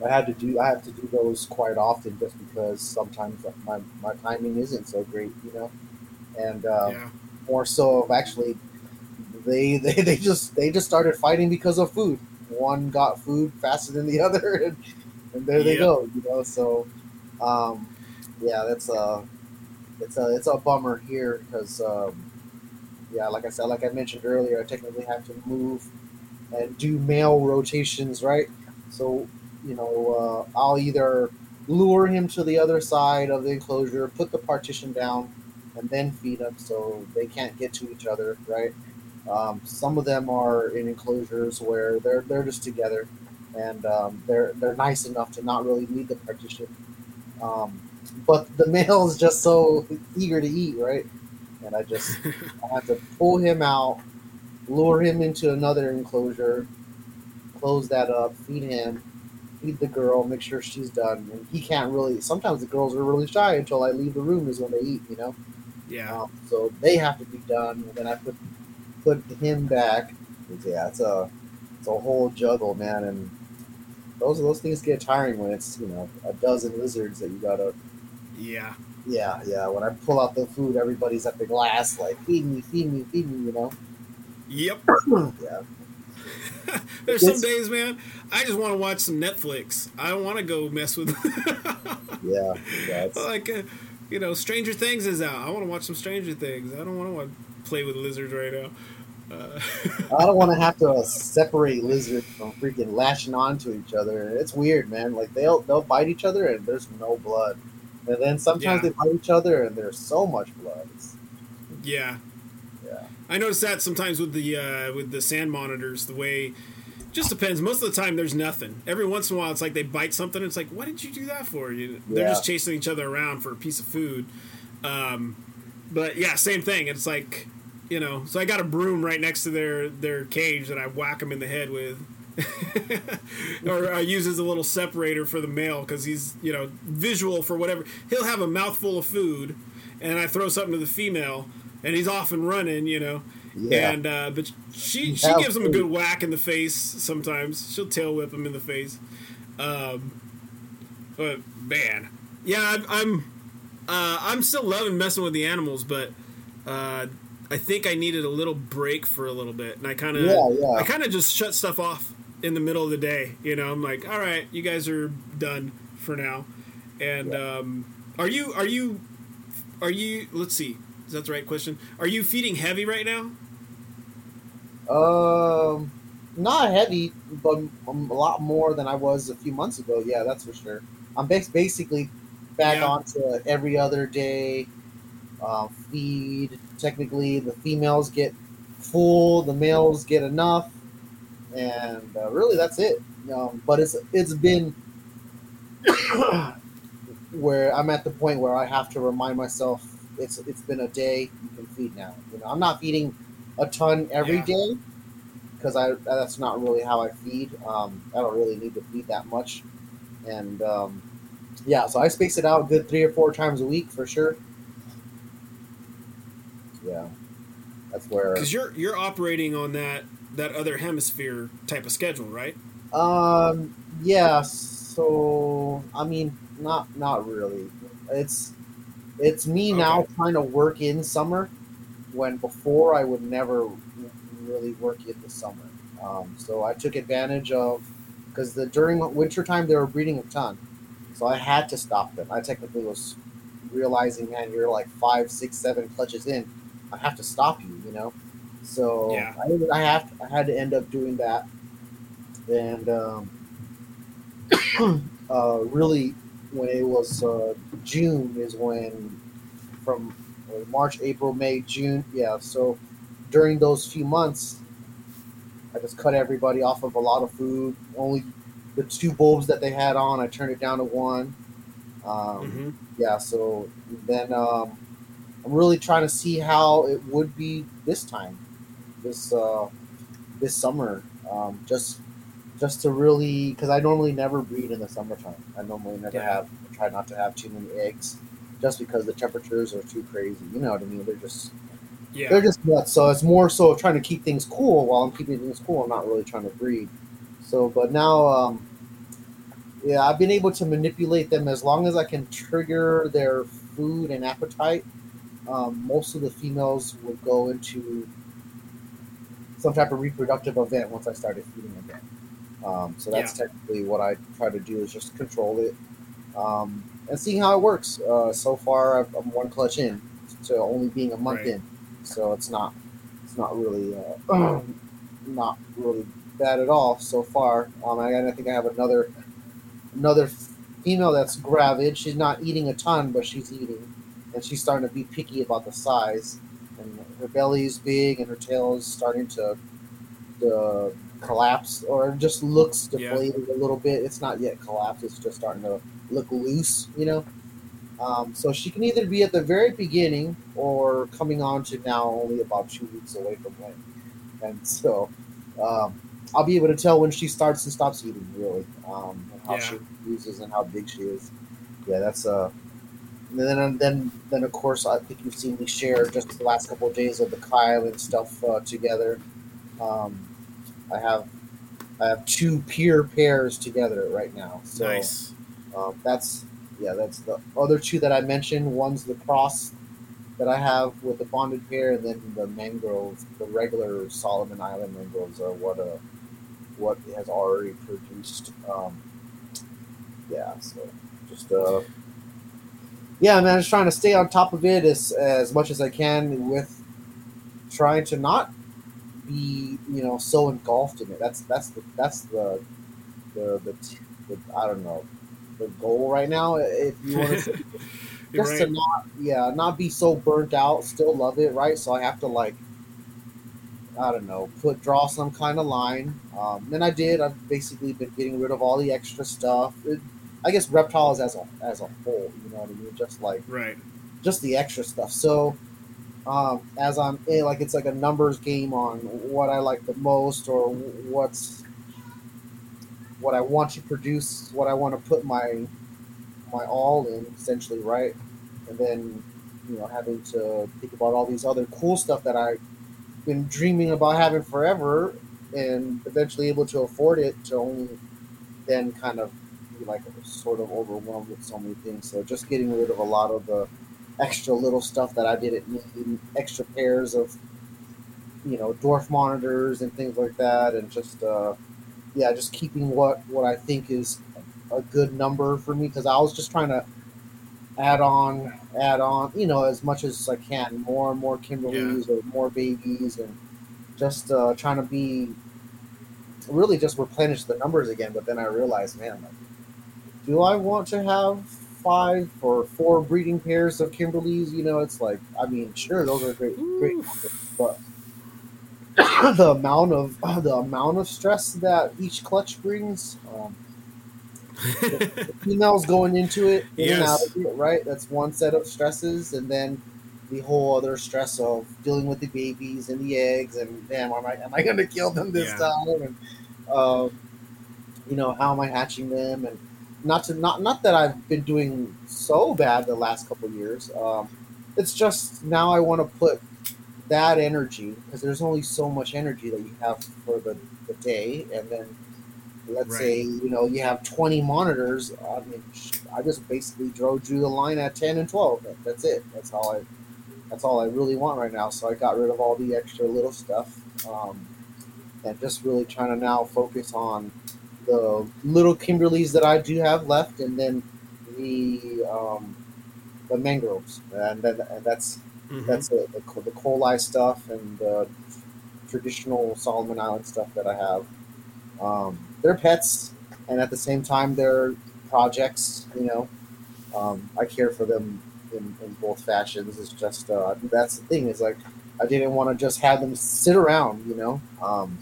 I had to do I have to do those quite often just because sometimes my, my timing isn't so great, you know, and uh, yeah. more so of actually they, they they just they just started fighting because of food. one got food faster than the other, and, and there yep. they go. You know, so um, yeah, that's a it's a it's a bummer here because um, yeah, like I said, like I mentioned earlier, I technically have to move and do male rotations, right? So you know, uh, I'll either lure him to the other side of the enclosure, put the partition down, and then feed them so they can't get to each other, right? Um, some of them are in enclosures where they're they're just together, and um, they're they're nice enough to not really need the partition. Um, but the male is just so eager to eat, right? And I just I have to pull him out, lure him into another enclosure, close that up, feed him, feed the girl, make sure she's done. And he can't really. Sometimes the girls are really shy until I leave the room is when they eat, you know. Yeah. Um, so they have to be done, and then I put. Put him back. Yeah, it's a it's a whole juggle, man, and those those things get tiring when it's you know a dozen lizards that you gotta. Yeah. Yeah, yeah. When I pull out the food, everybody's at the glass, like feed me, feed me, feed me. You know. Yep. Yeah. There's some days, man, I just want to watch some Netflix. I don't want to go mess with. yeah. Yeah. It's... Like, uh, you know, Stranger Things is out. I want to watch some Stranger Things. I don't want to watch. Play with lizards right now. Uh. I don't want to have to uh, separate lizards from freaking lashing on to each other. It's weird, man. Like they'll they'll bite each other and there's no blood, and then sometimes yeah. they bite each other and there's so much blood. It's, yeah, yeah. I notice that sometimes with the uh, with the sand monitors. The way just depends. Most of the time, there's nothing. Every once in a while, it's like they bite something. It's like, what did you do that for? You, they're yeah. just chasing each other around for a piece of food. Um, but yeah, same thing. It's like. You know, so I got a broom right next to their, their cage that I whack them in the head with. Or I use as a little separator for the male because he's, you know, visual for whatever. He'll have a mouthful of food, and I throw something to the female, and he's off and running, you know. Yeah. And uh, but she she gives him a good whack in the face sometimes. She'll tail whip him in the face. Um, but, man. Yeah, I, I'm, uh, I'm still loving messing with the animals, but... Uh, I think I needed a little break for a little bit, and I kind of, yeah, yeah. I kind of just shut stuff off in the middle of the day. You know, I'm like, all right, you guys are done for now. And yeah. um, are you, are you, are you? Let's see, is that the right question? Are you feeding heavy right now? Um, not heavy, but a lot more than I was a few months ago. Yeah, that's for sure. I'm basically back yeah. on to every other day. Uh, feed. Technically, the females get full, the males get enough, and uh, really that's it. Um, but it's it's been where I'm at the point where I have to remind myself it's it's been a day you can feed now. You know, I'm not feeding a ton every yeah. day because I that's not really how I feed. Um, I don't really need to feed that much, and um, yeah, so I space it out a good three or four times a week for sure. Yeah, that's where. Because you're you're operating on that that other hemisphere type of schedule, right? Um, yeah. So I mean, not not really. It's it's me okay. now trying to work in summer when before I would never really work in the summer. Um, so I took advantage of because the during winter time they were breeding a ton, so I had to stop them. I technically was realizing, man, you're like five, six, seven clutches in. I have to stop you, you know. So yeah. I, I have to, I had to end up doing that, and um, uh, really, when it was uh, June is when from March, April, May, June, yeah. So during those few months, I just cut everybody off of a lot of food. Only the two bulbs that they had on, I turned it down to one. Um, mm-hmm. Yeah, so then. Um, I'm really trying to see how it would be this time, this uh, this summer, um, just just to really, because I normally never breed in the summertime. I normally never yeah. have, I try not to have too many eggs, just because the temperatures are too crazy. You know what I mean? They're just yeah. they're just nuts. So it's more so trying to keep things cool while I'm keeping things cool. I'm not really trying to breed. So, but now, um, yeah, I've been able to manipulate them as long as I can trigger their food and appetite. Um, most of the females would go into some type of reproductive event once I started feeding them. Um, so that's yeah. technically what I try to do, is just control it um, and see how it works. Uh, so far, I've, I'm one clutch in to only being a month right. in, so it's not it's not really uh, not really bad at all so far. Um, and I think I have another another female that's gravid. She's not eating a ton, but she's eating, and she's starting to be picky about the size. And her belly is big, and her tail is starting to. Uh, collapse, or just looks deflated yeah. a little bit. It's not yet collapsed. It's just starting to look loose, you know. Um, so she can either be at the very beginning or coming on to now only about two weeks away from when. And so um, I'll be able to tell when she starts and stops eating, really, um, and how yeah. she uses and how big she is. Yeah, that's uh. And then, then, then of course, I think you've seen me share just the last couple of days of the Kyle and stuff uh, together. Um, I have I have two peer pairs together right now. So, nice. Um, that's yeah, that's the other two that I mentioned. One's the cross that I have with the bonded pair, and then the mangrove, the regular Solomon Island mangroves, are what uh what has already produced. Um, yeah, so just uh yeah, man, I'm just trying to stay on top of it as as much as I can, with trying to not be, you know, so engulfed in it. That's that's the that's the the the, the I don't know, the goal right now. If you want to, say, just right. to not yeah not be so burnt out, still love it, right? So I have to, like, I don't know, put draw some kind of line. Um, and I did. I've basically been getting rid of all the extra stuff. It, I guess reptiles as a as a whole, you know what I mean? Just like right, just the extra stuff. So. Um, as I'm in, like, it's like a numbers game on what I like the most, or what's what I want to produce, what I want to put my my all in, essentially, right? And then, you know, having to think about all these other cool stuff that I've been dreaming about having forever, and eventually able to afford it, to only then kind of be like sort of overwhelmed with so many things. So just getting rid of a lot of the extra little stuff that I didn't need, extra pairs of, you know, dwarf monitors and things like that, and just uh, yeah, just keeping what what I think is a good number for me, because I was just trying to add on, add on, you know, as much as I can, more and more Kimberleys yeah. or more babies, and just uh, trying to be really just replenish the numbers again. But then I realized, man, like, do I want to have five or four breeding pairs of Kimberleys? You know, it's like, I mean, sure, those are great, great, but the amount of uh, the amount of stress that each clutch brings, um, the females going into it, in yes. and out of it, right? That's one set of stresses, and then the whole other stress of dealing with the babies and the eggs, and damn, am I am I going to kill them this yeah. time? And uh, you know, how am I hatching them? And Not to not not that I've been doing so bad the last couple of years. Um, it's just now I want to put that energy, because there's only so much energy that you have for the, the day. And then let's right. say, you know, you have twenty monitors. I mean, I just basically drew drew the line at ten and twelve. That's it. That's all I. That's all I really want right now. So I got rid of all the extra little stuff, um, and just really trying to now focus on the little Kimberleys that I do have left, and then the um, the mangroves, and, then, and that's mm-hmm. that's it. The, the Coli stuff and the traditional Solomon Island stuff that I have. Um, they're pets, and at the same time, they're projects. You know, um, I care for them in, in both fashions. It's just uh, that's the thing. Is like I didn't want to just have them sit around, you know, um,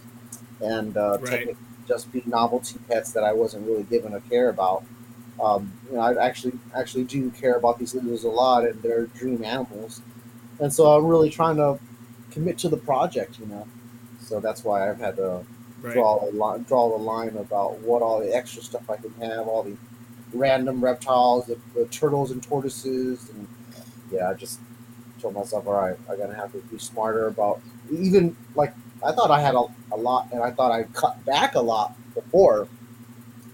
and uh, right. technically just be novelty pets that I wasn't really given a care about. Um, you know, I actually actually do care about these lizards a lot, and they're dream animals. And so I'm really trying to commit to the project, you know. So that's why I've had to right. draw a line, draw the line about what all the extra stuff I can have, all the random reptiles, the, the turtles and tortoises, and yeah, I just told myself, all right, I gotta have to be smarter about even like. I thought I had a, a lot, and I thought I cut back a lot before,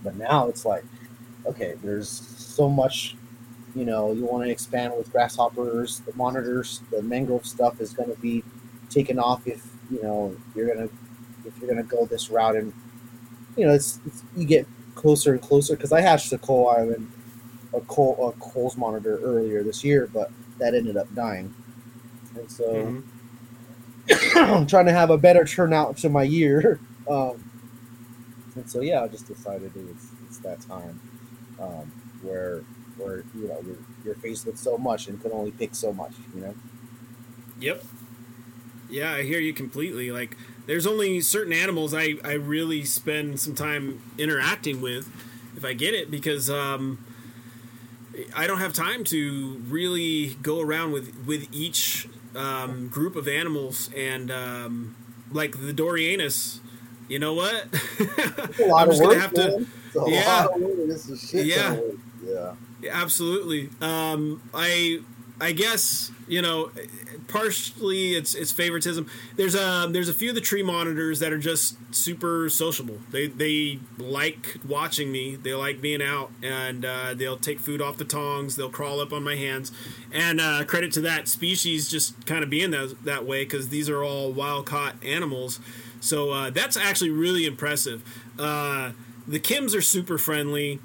but now it's like, okay, there's so much, you know, you want to expand with grasshoppers, the monitors, the mangrove stuff is going to be taken off if, you know, you're going to, if you're going to go this route and you know, it's, it's you get closer and closer, because I hatched a coal island, a coal a coals monitor earlier this year, but that ended up dying. And so mm-hmm. I'm trying to have a better turnout to my year. Um, and so, yeah, I just decided it's, it's that time um, where, where you know, you're, you're faced with so much and can only pick so much, you know? Yep. Yeah, I hear you completely. Like, there's only certain animals I, I really spend some time interacting with if I get it, because um, I don't have time to really go around with, with each um, group of animals. And, um, like, the Doreanus, you know what? It's a lot I'm just of work, have to, a yeah, lot of work. This is shit yeah, work. yeah, yeah, absolutely. Um, I, I guess, you know... Partially, it's it's favoritism. There's a there's a few of the tree monitors that are just super sociable. They they like watching me. They like being out, and uh, they'll take food off the tongs. They'll crawl up on my hands. And uh, credit to that species just kind of being that that way, because these are all wild caught animals. So uh, that's actually really impressive. Uh, the Kims are super friendly.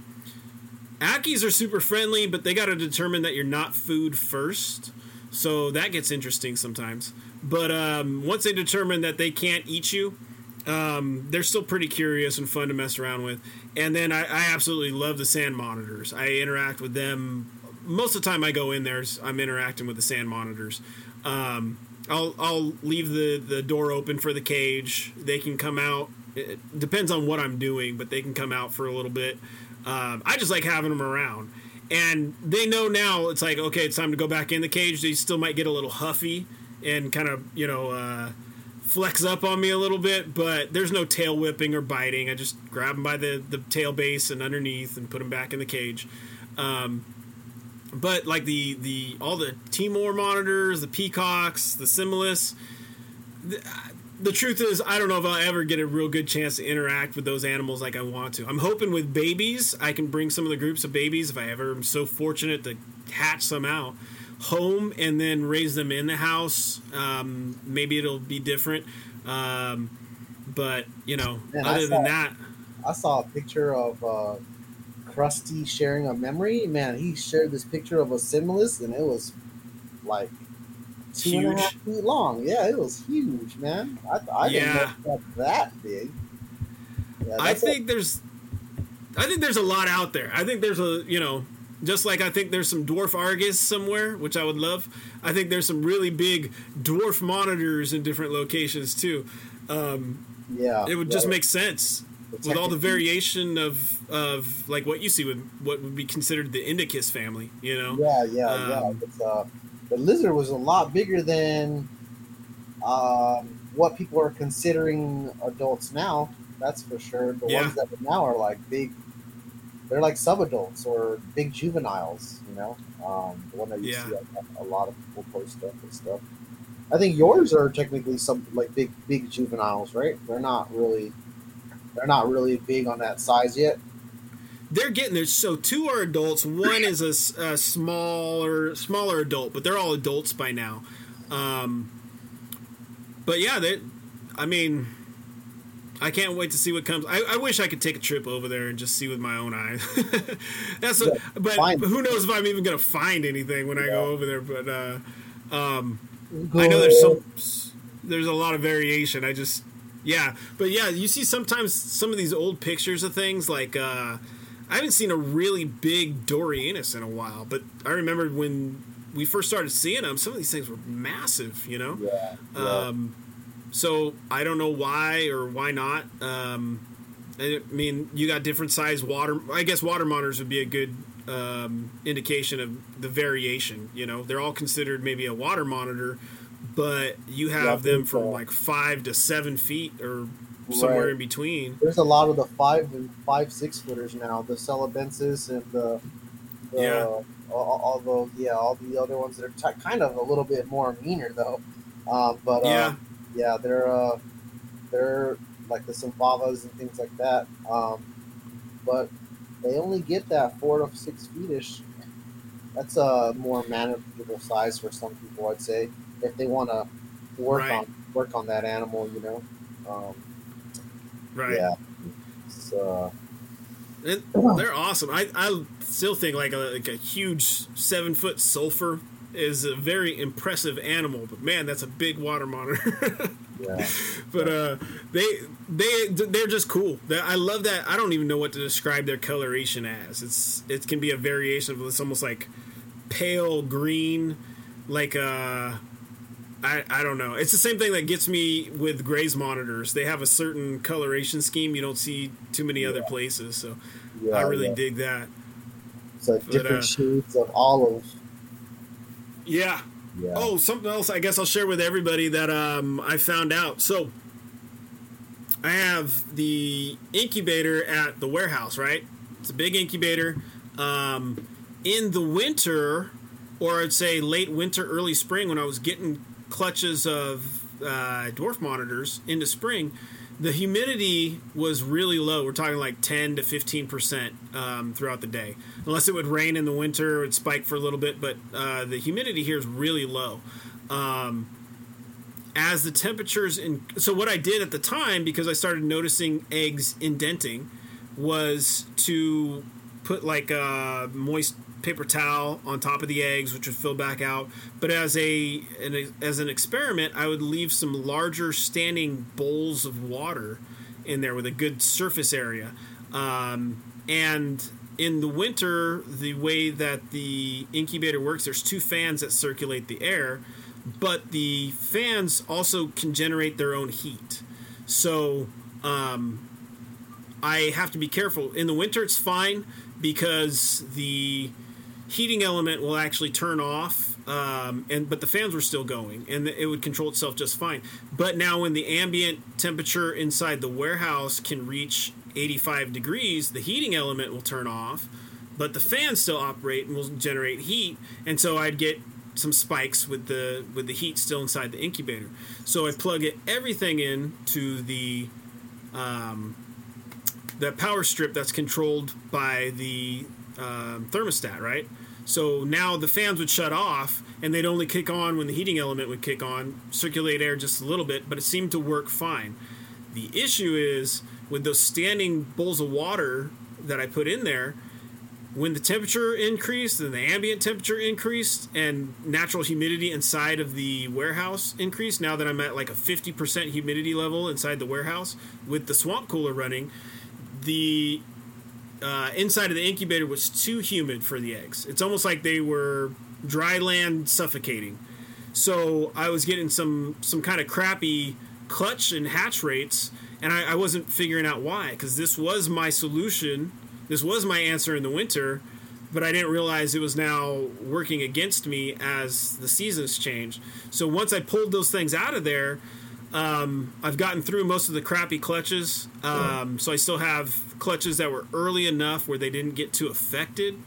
Akis are super friendly, but they got to determine that you're not food first. So that gets interesting sometimes. But um, once they determine that they can't eat you, um, they're still pretty curious and fun to mess around with. And then I, I absolutely love the sand monitors. I interact with them. Most of the time I go in there, I'm interacting with the sand monitors. Um, I'll, I'll leave the, the door open for the cage. They can come out. It depends on what I'm doing, but they can come out for a little bit. Um, I just like having them around. And they know now it's like, okay, it's time to go back in the cage. They still might get a little huffy and kind of, you know, uh, flex up on me a little bit. But there's no tail whipping or biting. I just grab them by the, the tail base and underneath and put them back in the cage. Um, but like the, the all the Timor monitors, the peacocks, the Similis, the, the truth is I don't know if I'll ever get a real good chance to interact with those animals like I want to. I'm hoping with babies I can bring some of the groups of babies, if I ever am so fortunate to hatch some out, home and then raise them in the house. Um, maybe it'll be different. Um, but, you know, Man, other saw, than that. I saw a picture of uh, Krusty sharing a memory. Man, he shared this picture of a Similis, and it was like... Two huge. And a half feet long. Yeah, it was huge, man. I, I didn't yeah. know it was that big. Yeah, I think it. there's, I think there's a lot out there. I think there's a, you know, just like I think there's some dwarf Argus somewhere, which I would love. I think there's some really big dwarf monitors in different locations too. Um, yeah, it would just make sense with all the variation of of like what you see with what would be considered the Indicus family. You know. Yeah, yeah, um, yeah. It's, uh, the lizard was a lot bigger than um, what people are considering adults now. That's for sure. The yeah. ones that now are like big, they're like subadults or big juveniles, you know? Um, the one that you yeah. see like, a lot of people post up and stuff. I think yours are technically some like big, big juveniles, right? They're not really, they're not really big on that size yet. They're getting there. So two are adults. One is a, a smaller, smaller adult, but they're all adults by now. Um, but yeah, they, I mean, I can't wait to see what comes. I, I wish I could take a trip over there and just see with my own eyes. That's a, but, but who knows if I'm even going to find anything when yeah. I go over there. But uh, um, I know there's so there's a lot of variation. I just yeah, but yeah, you see sometimes some of these old pictures of things like. Uh, I haven't seen a really big Doreanus in a while, but I remember when we first started seeing them, some of these things were massive, you know? Yeah, yeah. Um, so I don't know why or why not. Um, I mean, you got different size water. I guess water monitors would be a good um, indication of the variation, you know? They're all considered maybe a water monitor, but you have yeah, them from so. like five to seven feet or somewhere right. in between. There's a lot of the five and five six footers now. The Celebensis and the, the yeah, all, all those yeah, all the other ones that are t- kind of a little bit more meaner though. Uh, but uh, yeah, yeah, they're uh, they're like the Symbavas and things like that. Um, but they only get that four to six feetish. That's a more manageable size for some people, I'd say, if they want to work right. on work on that animal, you know. Um, Right. Yeah. It's uh, and they're awesome. I, I still think like a, like a huge seven foot sulfur is a very impressive animal, but man, that's a big water monitor. Yeah. But uh, they they they're just cool. I love that. I don't even know what to describe their coloration as. It's it can be a variation of it's almost like pale green, like uh, I I don't know. It's the same thing that gets me with Gray's monitors. They have a certain coloration scheme you don't see too many yeah. other places. So yeah, I really yeah. dig that. So but, different uh, shades of olive. Yeah. Yeah. Oh, something else I guess I'll share with everybody that um, I found out. So I have the incubator at the warehouse, right? It's a big incubator. Um, in the winter, or I'd say late winter, early spring, when I was getting clutches of uh, dwarf monitors into spring, the humidity was really low. We're talking like ten to fifteen percent um, throughout the day. Unless it would rain in the winter, it would spike for a little bit, but uh, the humidity here is really low. Um, as the temperatures in, so what I did at the time, because I started noticing eggs indenting, was to put like a moist paper towel on top of the eggs, which would fill back out. But as a an, as an experiment, I would leave some larger standing bowls of water in there with a good surface area. Um, and in the winter, the way that the incubator works, there's two fans that circulate the air, but the fans also can generate their own heat. So um, I have to be careful. In the winter, it's fine because the heating element will actually turn off, um, and but the fans were still going, and it would control itself just fine. But now when the ambient temperature inside the warehouse can reach eighty-five degrees, the heating element will turn off, but the fans still operate and will generate heat, and so I'd get some spikes with the with the heat still inside the incubator. So I plug it, everything in to the um, the power strip that's controlled by the um, thermostat, right? So now the fans would shut off, and they'd only kick on when the heating element would kick on, circulate air just a little bit, but it seemed to work fine. The issue is with those standing bowls of water that I put in there, when the temperature increased and the ambient temperature increased and natural humidity inside of the warehouse increased, now that I'm at like a fifty percent humidity level inside the warehouse with the swamp cooler running, the uh, inside of the incubator was too humid for the eggs. It's almost like they were dry land suffocating. So I was getting some, some kind of crappy clutch and hatch rates, and I, I wasn't figuring out why, because this was my solution. This was my answer in the winter, but I didn't realize it was now working against me as the seasons changed. So once I pulled those things out of there, um, I've gotten through most of the crappy clutches. Um, so I still have clutches that were early enough where they didn't get too affected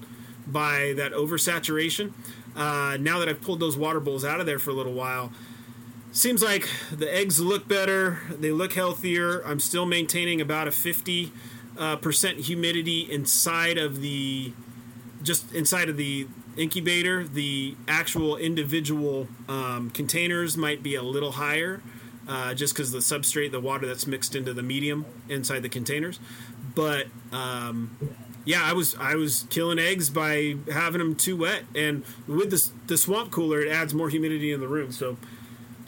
by that oversaturation. Uh, now that I've pulled those water bowls out of there for a little while, seems like the eggs look better. They look healthier. I'm still maintaining about a fifty uh, percent humidity inside of the, just inside of the incubator. The actual individual um, containers might be a little higher, uh, just because the substrate, the water that's mixed into the medium inside the containers. But um, yeah, I was I was killing eggs by having them too wet, and with this the swamp cooler, it adds more humidity in the room. So.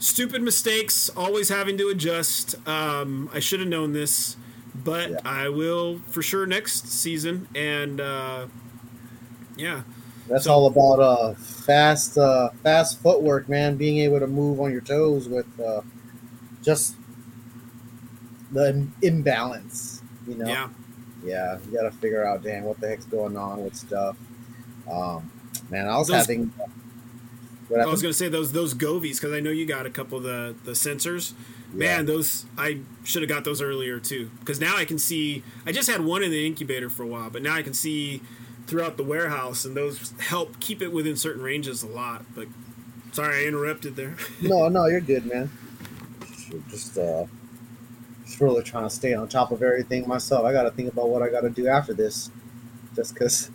Stupid mistakes, always having to adjust. Um, I should have known this, but yeah. I will for sure next season. And uh, yeah, that's so, all about uh, fast, uh, fast footwork, man. Being able to move on your toes with uh, just the imbalance, you know. Yeah, yeah. You got to figure out, damn, what the heck's going on with stuff. Um, man, I was Those- having. I was going to say those those Govies, because I know you got a couple of the, the sensors. Yeah. Man, those I should have got those earlier, too, because now I can see – I just had one in the incubator for a while, but now I can see throughout the warehouse, and those help keep it within certain ranges a lot. But sorry, I interrupted there. No, no, you're good, man. Just, uh, just really trying to stay on top of everything myself. I got to think about what I got to do after this just because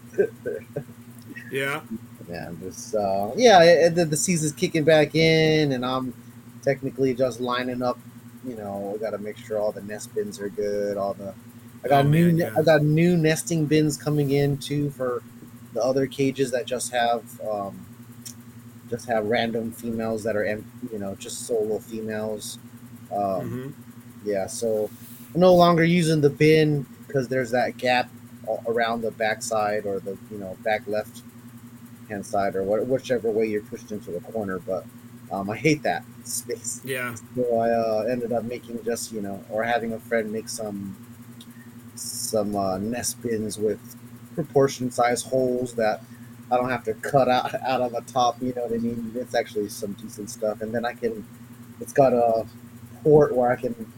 – Yeah. Yeah, just uh, yeah. The, the season's kicking back in, and I'm technically just lining up. You know, we got to make sure all the nest bins are good, all the I got oh, new I got new nesting bins coming in too for the other cages that just have um, just have random females that are empty, you know, just solo females. Um, mm-hmm. Yeah, so I'm no longer using the bin because there's that gap around the backside or the you know back left hand side or what, whichever way you're pushed into the corner, but um, I hate that space. Yeah. So I uh, ended up making just you know or having a friend make some some uh, nest bins with proportion size holes that I don't have to cut out, out on the top. You know what I mean? It's actually some decent stuff, and then I can. It's got a port where I can,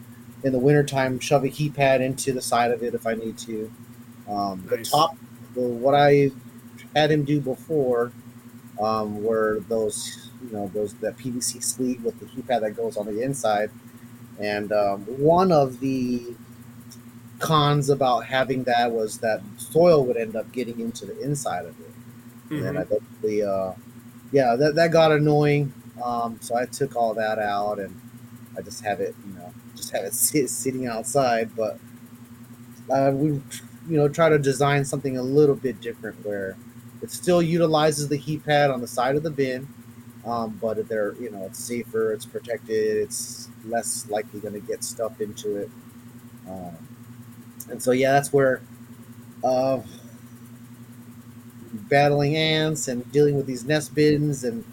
in the wintertime, shove a heat pad into the side of it if I need to. Um, nice. The top, the, what I had him do before, um, were those, you know, those that P V C sleeve with the heat pad that goes on the inside. And um, one of the cons about having that was that soil would end up getting into the inside of it. Mm-hmm. And I think the, uh, yeah, that, that got annoying. Um, so I took all that out and I just have it, you know, just have it sit, sitting outside. But uh, we you know, try to design something a little bit different where it still utilizes the heat pad on the side of the bin, um, but if they're, you know, it's safer, it's protected, it's less likely going to get stuff into it. Um, and so, yeah, that's where uh, battling ants and dealing with these nest bins and,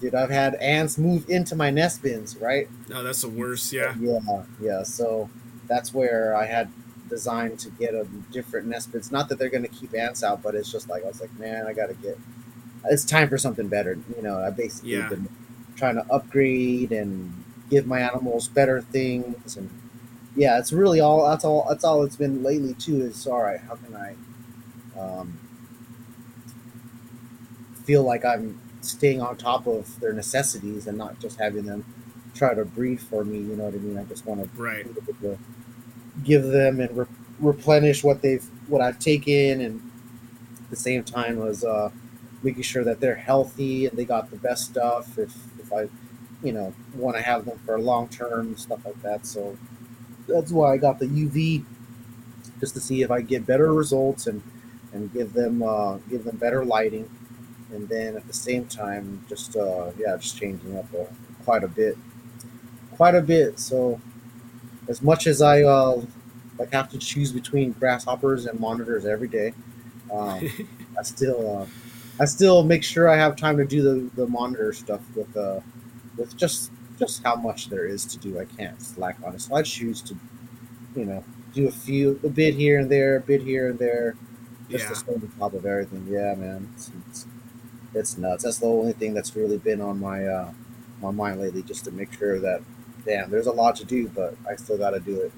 dude, I've had ants move into my nest bins, right? No, that's the worst, yeah. Yeah, yeah, so that's where I had designed to get a different nest bins. Not that they're going to keep ants out, but it's just like I was like, man, I got to get. It's time for something better. You know, I basically yeah. been trying to upgrade and give my animals better things, and yeah, it's really all. That's all. That's all it's been lately too. Is all right. How can I um, feel like I'm staying on top of their necessities and not just having them try to breed for me? You know what I mean? I just want to right. give them and re- replenish what they've what I've taken, and at the same time was uh making sure that they're healthy and they got the best stuff if if I you know want to have them for long term, stuff like that. So that's why I got the U V, just to see if I get better results and and give them uh give them better lighting, and then at the same time just uh yeah just changing up uh, quite a bit quite a bit so as much as I uh, like have to choose between grasshoppers and monitors every day, um, I still uh, I still make sure I have time to do the, the monitor stuff with uh with just just how much there is to do. I can't slack on it, so I choose to you know do a few a bit here and there, a bit here and there, just yeah. to stay on top of everything. Yeah, man, it's, it's it's nuts. That's the only thing that's really been on my uh, my mind lately, just to make sure that. Damn, there's a lot to do, but I still got to do it.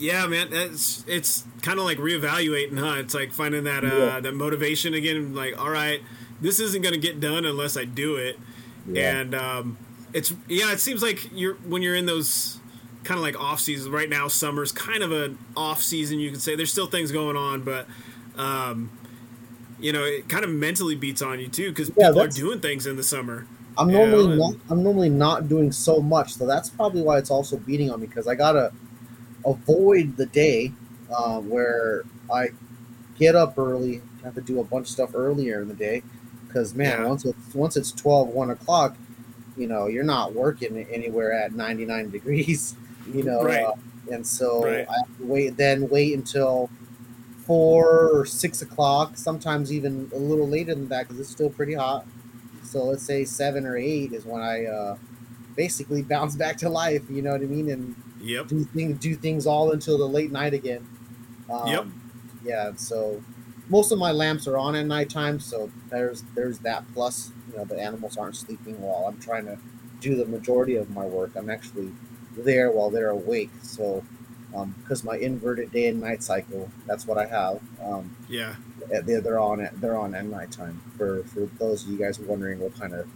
Yeah, man, it's it's kind of like reevaluating, huh? It's like finding that uh, yeah. that motivation again. Like, all right, this isn't going to get done unless I do it. Yeah. And um, it's yeah, it seems like you're when you're in those kind of like off seasons right now. Summer's kind of an off season, you can say. There's still things going on, but um, you know, it kind of mentally beats on you too because yeah, people are doing things in the summer. I'm normally Alan. not. I'm normally not doing so much, so that's probably why it's also beating on me, because I gotta avoid the day uh, where I get up early, have to do a bunch of stuff earlier in the day, because man, yeah. once it's once it's twelve, one o'clock, you know, you're not working anywhere at ninety-nine degrees, you know, right. uh, and so right. I have to wait. Then wait until four or six o'clock, sometimes even a little later than that, because it's still pretty hot. So let's say seven or eight is when I uh, basically bounce back to life, you know what I mean? And yep. do, things, do things all until the late night again. Um, yep. Yeah, so most of my lamps are on at nighttime, so there's there's that. Plus, you know, the animals aren't sleeping while I'm trying to do the majority of my work. I'm actually there while they're awake. So because um, my inverted day and night cycle, that's what I have. Um, yeah. They're, they're on at they're on at nighttime. For for those of you guys wondering what kind of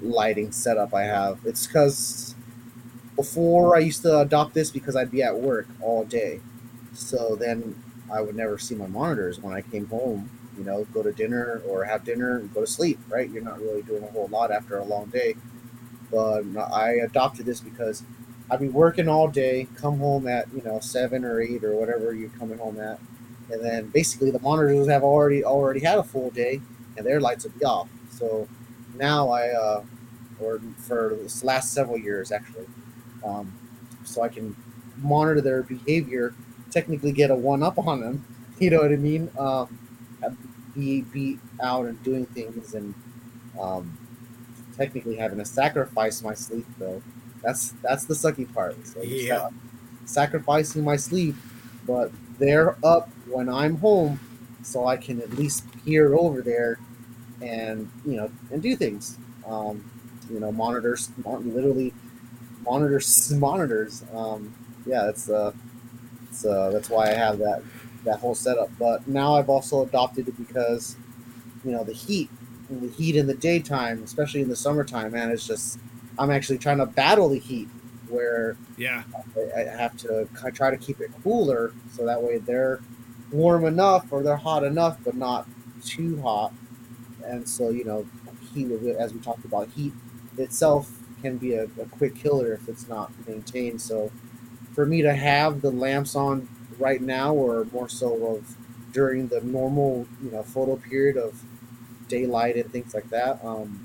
lighting setup I have, it's because before I used to adopt this because I'd be at work all day, so then I would never see my monitors when I came home. You know, go to dinner or have dinner and go to sleep. Right, you're not really doing a whole lot after a long day. But I adopted this because I'd be working all day, come home at, you know, seven or eight or whatever you're coming home at. And then basically the monitors have already already had a full day and their lights would be off. So now I, uh, or for the last several years actually, um, so I can monitor their behavior, technically get a one up on them. You know what I mean? Um, be, be out and doing things and um, technically having to sacrifice my sleep though. That's that's the sucky part. So yeah. Sacrificing my sleep, but they're up when I'm home, so I can at least peer over there, and you know, and do things. Um, you know, monitors, literally monitors, monitors. Um, yeah, it's uh, it's uh, that's why I have that that whole setup. But now I've also adopted it because, you know, the heat, and the heat in the daytime, especially in the summertime, man, it's just. I'm actually trying to battle the heat where yeah. I have to I try to keep it cooler so that way they're warm enough or they're hot enough, but not too hot. And so, you know, heat, as we talked about, heat itself can be a, a quick killer if it's not maintained. So for me to have the lamps on right now or more so of during the normal, you know, photo period of daylight and things like that, um,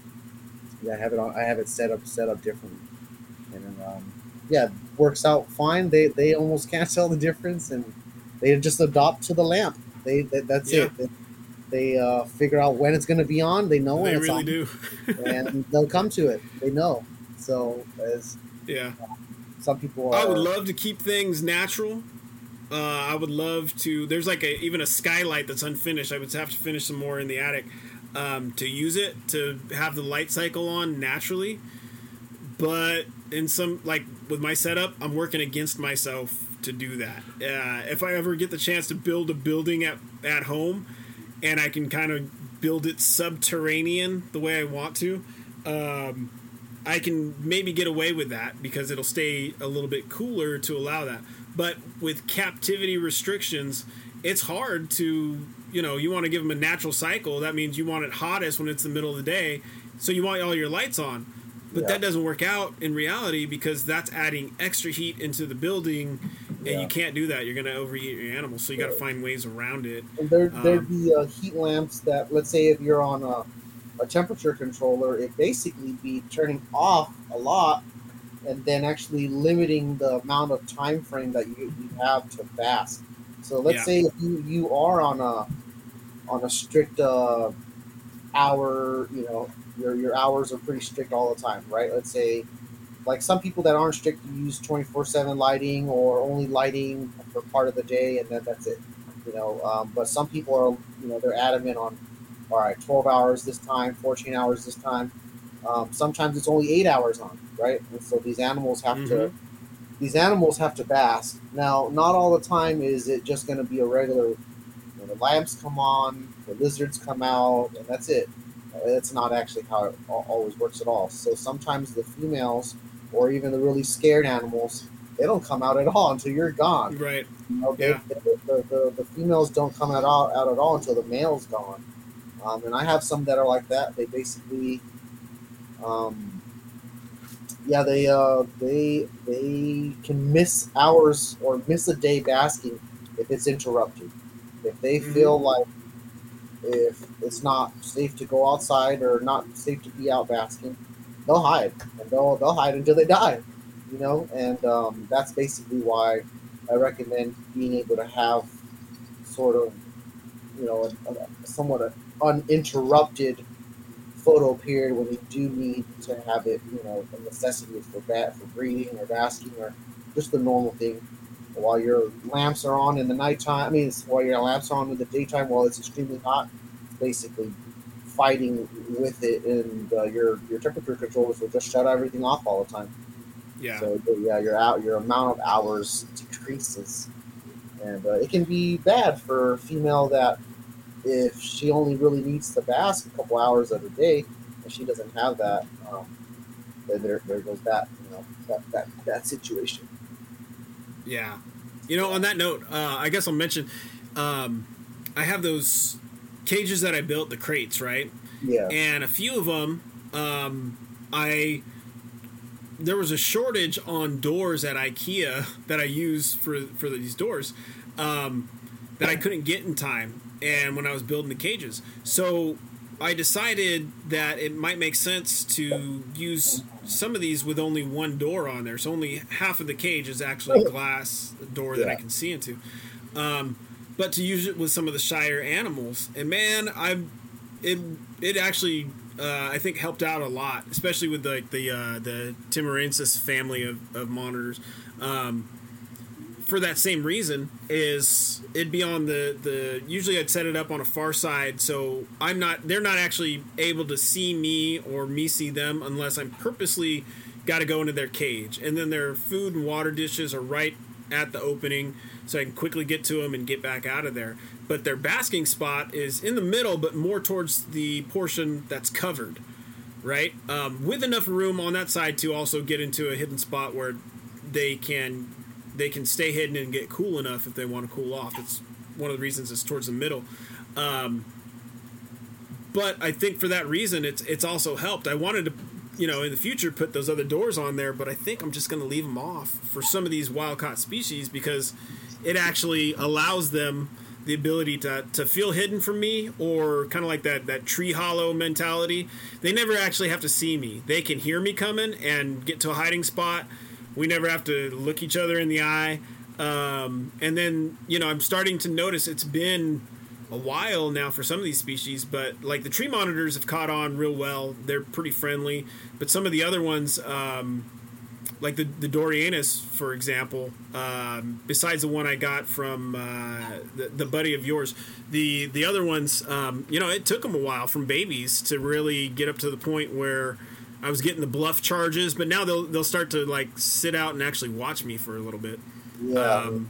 Yeah, I have it on. I have it set up, set up differently, and um, yeah, it works out fine. They they almost can't tell the difference, and they just adopt to the lamp. They, they that's yeah. it. They, they uh, figure out when it's going to be on. They know when they it's really on. do, and they'll come to it. They know. So as yeah, uh, some people. Are, I would love to keep things natural. Uh, I would love to. There's like a even a skylight that's unfinished. I would have to finish some more in the attic. Um, to use it to have the light cycle on naturally, but in some like with my setup, I'm working against myself to do that. Uh, if I ever get the chance to build a building at at home, and I can kind of build it subterranean the way I want to, um, I can maybe get away with that because it'll stay a little bit cooler to allow that. But with captivity restrictions, it's hard to. You know, you want to give them a natural cycle. That means you want it hottest when it's the middle of the day. So you want all your lights on. But yeah. that doesn't work out in reality because that's adding extra heat into the building. And yeah. you can't do that. You're going to overheat your animals. So you got to find ways around it. And there, um, there'd be uh, heat lamps that, let's say if you're on a, a temperature controller, it'd basically be turning off a lot and then actually limiting the amount of time frame that you, you have to fast. So let's yeah. say if you, you are on a on a strict uh, hour, you know, your your hours are pretty strict all the time, right? Let's say like some people that aren't strict use twenty-four seven lighting or only lighting for part of the day and then that's it, you know. Um, but some people are, you know, they're adamant on, all right, twelve hours this time, fourteen hours this time. Um, sometimes it's only eight hours on, right? And so these animals have mm-hmm. to... These animals have to bask. Now, not all the time is it just going to be a regular, you know, the lamps come on, the lizards come out, and that's it. That's not actually how it always works at all. So sometimes the females or even the really scared animals, they don't come out at all until you're gone. Right. Okay. Yeah. The, the, the, the females don't come out, out at all until the male's gone. Um, and I have some that are like that. They basically... Um, Yeah, they uh, they they can miss hours or miss a day basking if it's interrupted. If they mm-hmm. feel like if it's not safe to go outside or not safe to be out basking, they'll hide and they'll they'll hide until they die, you know. And um, that's basically why I recommend being able to have sort of you know a, a somewhat a uninterrupted. Photo period when you do need to have it, you know, a necessity for bat for breeding or basking or just the normal thing. While your lamps are on in the nighttime, I mean, while your lamps are on in the daytime, while it's extremely hot, it's basically fighting with it, and uh, your your temperature controllers will just shut everything off all the time. Yeah. So yeah, your out your amount of hours decreases, and uh, it can be bad for a female that. If she only really needs to bask a couple hours of the day, and she doesn't have that, um, then there, there goes that, you know, that, that, that situation. Yeah. You know, on that note, uh, I guess I'll mention, um, I have those cages that I built, the crates, right? Yeah. And a few of them, um, I there was a shortage on doors at IKEA that I use for for these doors um, that I couldn't get in time, and when I was building the cages. So I decided that it might make sense to use some of these with only one door on there. So only half of the cage is actually a glass door yeah. that I can see into. Um, but to use it with some of the shyer animals. And, man, I it it actually, uh, I think, helped out a lot, especially with, like, the, uh, the Timorensis family of, of monitors. Um, for that same reason, is it'd be on the, the usually I'd set it up on a far side, so I'm not they're not actually able to see me or me see them unless I'm purposely got to go into their cage. And then their food and water dishes are right at the opening, so I can quickly get to them and get back out of there. But their basking spot is in the middle, but more towards the portion that's covered, right? Um, with enough room on that side to also get into a hidden spot where they can they can stay hidden and get cool enough if they want to cool off. It's one of the reasons it's towards the middle. Um, but I think for that reason, it's it's also helped. I wanted to, you know, in the future put those other doors on there, but I think I'm just going to leave them off for some of these wild-caught species because it actually allows them the ability to to feel hidden from me, or kind of like that, that tree hollow mentality. They never actually have to see me. They can hear me coming and get to a hiding spot. We never have to look each other in the eye. Um, and then, you know, I'm starting to notice it's been a while now for some of these species, but like the tree monitors have caught on real well. They're pretty friendly. But some of the other ones, um, like the, the Dorianus, for example, um, besides the one I got from uh, the, the buddy of yours, the, the other ones, um, you know, it took them a while from babies to really get up to the point where I was getting the bluff charges, but now they'll they'll start to like sit out and actually watch me for a little bit. Yeah. Um,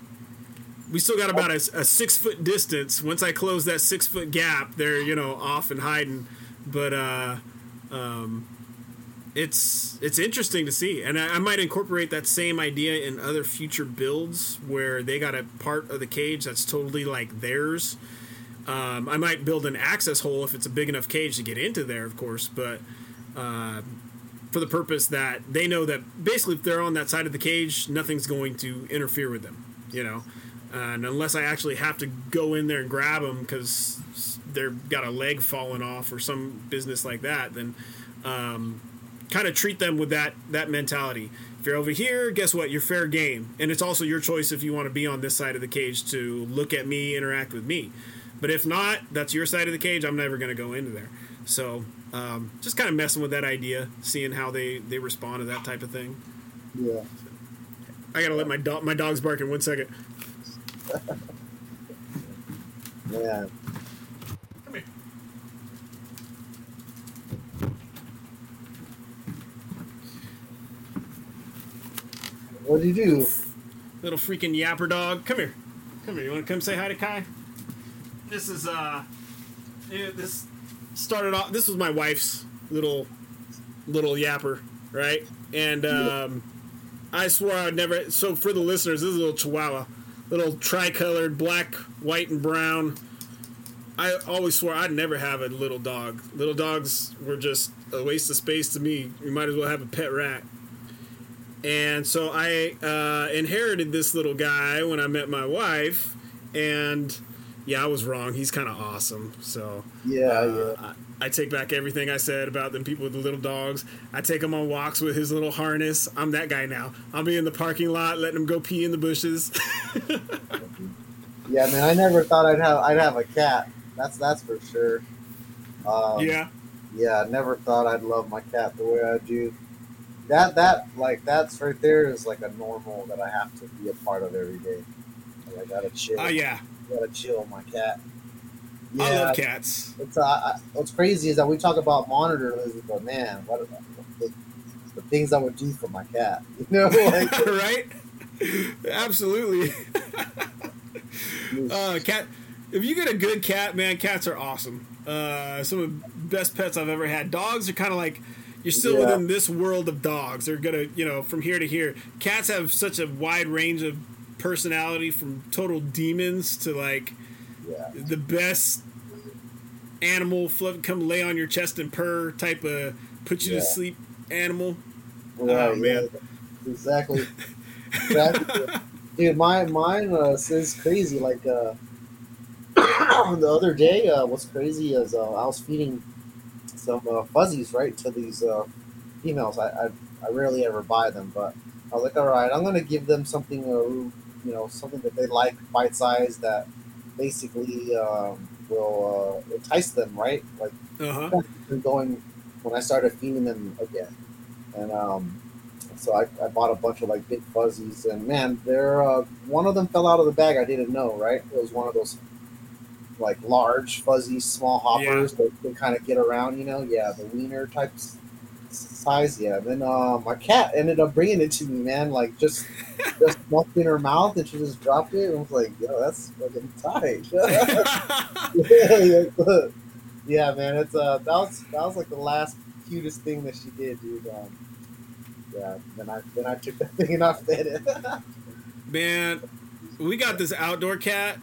we still got about a, a six foot distance. Once I close that six foot gap, they're you know off and hiding. But uh, um, it's it's interesting to see, and I, I might incorporate that same idea in other future builds where they got a part of the cage that's totally like theirs. Um, I might build an access hole if it's a big enough cage to get into there, of course, but. Uh, for the purpose that they know that basically if they're on that side of the cage, nothing's going to interfere with them, you know, uh, and unless I actually have to go in there and grab them because they've got a leg falling off or some business like that, then um, kind of treat them with that, that mentality. If you're over here, guess what? You're fair game. And it's also your choice if you want to be on this side of the cage to look at me, interact with me. But if not, that's your side of the cage. I'm never going to go into there. So um, just kind of messing with that idea, seeing how they, they respond to that type of thing. Yeah. I got to let my dog, my dog's bark in one second. Yeah. Come here. What do you do? Little freaking yapper dog. Come here. Come here. You want to come say hi to Kai? This is, uh, this started off, this was my wife's little, little yapper, right? And, um, I swore I would never, so for the listeners, this is a little chihuahua, little tri-colored, black, white, and brown. I always swore I'd never have a little dog. Little dogs were just a waste of space to me. You might as well have a pet rat. And so I, uh, inherited this little guy when I met my wife, and... Yeah, I was wrong. He's kind of awesome. So yeah, uh, yeah. I, I take back everything I said about them people with the little dogs. I take him on walks with his little harness. I'm that guy now. I'll be in the parking lot letting him go pee in the bushes. Yeah, man, I never thought I'd have I'd have a cat. That's that's for sure. Um, yeah, yeah, I never thought I'd love my cat the way I do. That that like that's right there is like a normal that I have to be a part of every day. Like, I gotta chill. Oh yeah. Gotta chill, my cat. Yeah, I love cats. It's uh, what's crazy is that we talk about monitor lizards, but man, what are the, the things I would do for my cat, you know? Like, right? Absolutely. uh, cat. If you get a good cat, man, cats are awesome. Uh, some of the best pets I've ever had. Dogs are kind of like. You're still yeah. within this world of dogs. They're gonna, you know, from here to here. Cats have such a wide range of personality, from total demons to like yeah. the best animal, come lay on your chest and purr type of put you yeah. to sleep animal. Oh, man. Exactly. exactly. Dude, my, mine uh, is crazy. Like, uh, the other day, uh, what's crazy is uh, I was feeding some uh, fuzzies, right, to these uh, females. I, I I rarely ever buy them, but I was like, all right, I'm going to give them something, uh, you know, something that they like, bite-sized, that basically um, will uh, entice them, right? Like, uh-huh. going when I started feeding them again. And um, so I, I bought a bunch of, like, big fuzzies, and, man, they're, uh, one of them fell out of the bag. I didn't know, right? It was one of those, like, large, fuzzy, small hoppers yeah. that can kind of get around, you know? Yeah, the wiener type size, yeah. And then uh, my cat ended up bringing it to me, man. Like, just just stuffed in her mouth, and she just dropped it. And I was like, yo, that's fucking tight. Yeah, man, it's uh, that was that was like the last cutest thing that she did, dude. Um, yeah, then I then I took that thing and I fed it. Man, we got this outdoor cat,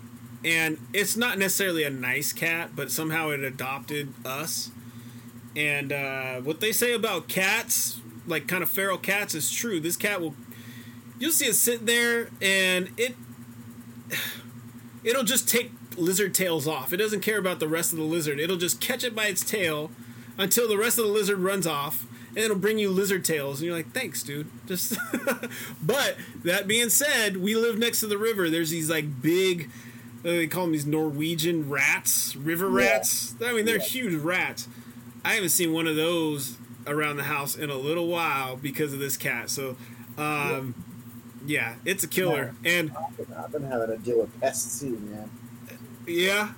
and it's not necessarily a nice cat, but somehow it adopted us. And uh, what they say about cats, like kind of feral cats, is true. This cat will, you'll see it sit there, and it, it'll just take lizard tails off. It doesn't care about the rest of the lizard. It'll just catch it by its tail until the rest of the lizard runs off, and it'll bring you lizard tails. And you're like, thanks, dude. Just, but that being said, we live next to the river. There's these like big, they call them these Norwegian rats, river rats. Yeah. I mean, they're yeah. huge rats. I haven't seen one of those around the house in a little while because of this cat. So, um, yeah, it's a killer. Yeah. And I've been having to deal with pests too, man. Yeah?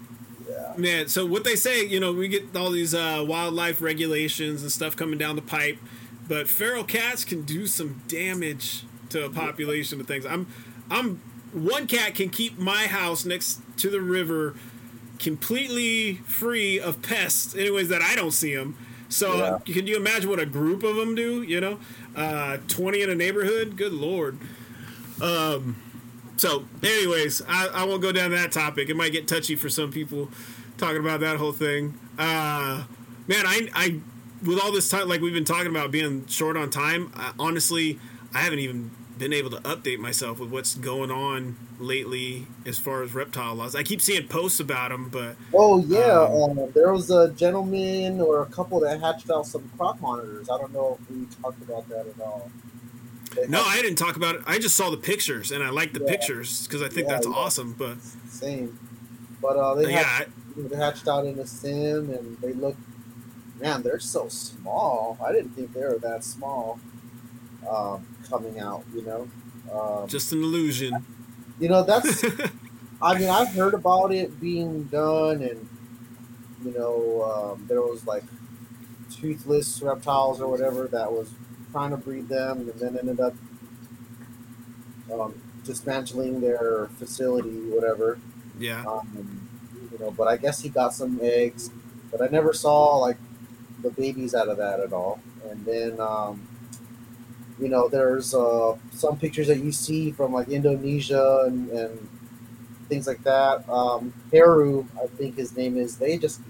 Yeah. Man, so what they say, you know, we get all these uh, wildlife regulations and stuff coming down the pipe, but feral cats can do some damage to a population of things. I'm, I'm, one cat can keep my house next to the river completely free of pests, anyways, that I don't see them. So yeah. Can you imagine what a group of them do, you know? Uh, twenty in a neighborhood? Good Lord. Um, so, anyways, I, I won't go down that topic. It might get touchy for some people talking about that whole thing. Uh, man, I, I, with all this time, like we've been talking about being short on time, I, honestly, I haven't even been able to update myself with what's going on lately as far as reptile laws. I keep seeing posts about them, but oh yeah, um, um, there was a gentleman or a couple that hatched out some crop monitors. I don't know if we talked about that at all. They no, I didn't talk about it. I just saw the pictures, and I like the yeah. pictures because I think yeah, that's yeah. awesome. But same, but uh, they hatched, yeah, I, they hatched out in a sim, and they look, man, they're so small. I didn't think they were that small. Um, coming out, you know, um, just an illusion. You know, that's, I mean, I've heard about it being done, and, you know, um, there was, like, toothless reptiles or whatever that was trying to breed them, and then ended up um, dismantling their facility, whatever. Yeah. Um, you know, but I guess he got some eggs, but I never saw, like, the babies out of that at all. And then, um, you know, there's uh, some pictures that you see from, like, Indonesia and, and things like that. Um, Heru, I think his name is, they just,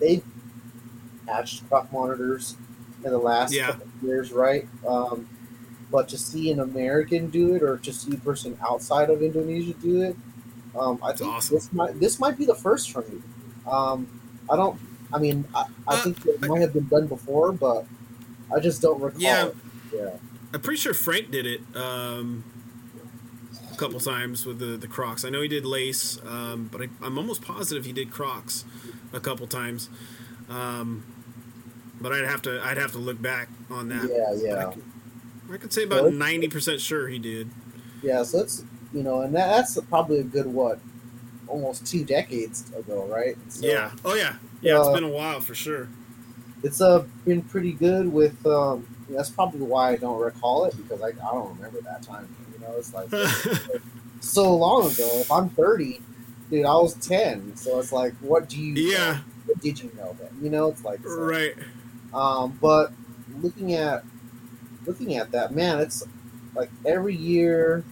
they hatched crop monitors in the last yeah. couple of years, right? Um, but to see an American do it, or to see a person outside of Indonesia do it, um, I That's think awesome. this might this might be the first for me. Um, I don't, I mean, I, I uh, think it might have been done before, but I just don't recall yeah. it. Yeah. I'm pretty sure Frank did it um, a couple times with the, the Crocs. I know he did lace, um, but I, I'm almost positive he did Crocs a couple times. Um, but I'd have to I'd have to look back on that. Yeah, yeah. I could, I could say about so ninety percent sure he did. Yeah, so it's, you know, and that, that's probably a good, what, almost two decades ago, right? So, yeah. Oh, yeah. Yeah, uh, it's been a while for sure. It's uh, been pretty good with... Um, that's probably why I don't recall it, because I, I don't remember that time. You know, it's like, like so long ago. If I'm thirty, dude, I was ten. So it's like, what do you? Yeah. Know? What did you know then? You know, it's like it's right. Like, um, but looking at looking at that, man, it's like every year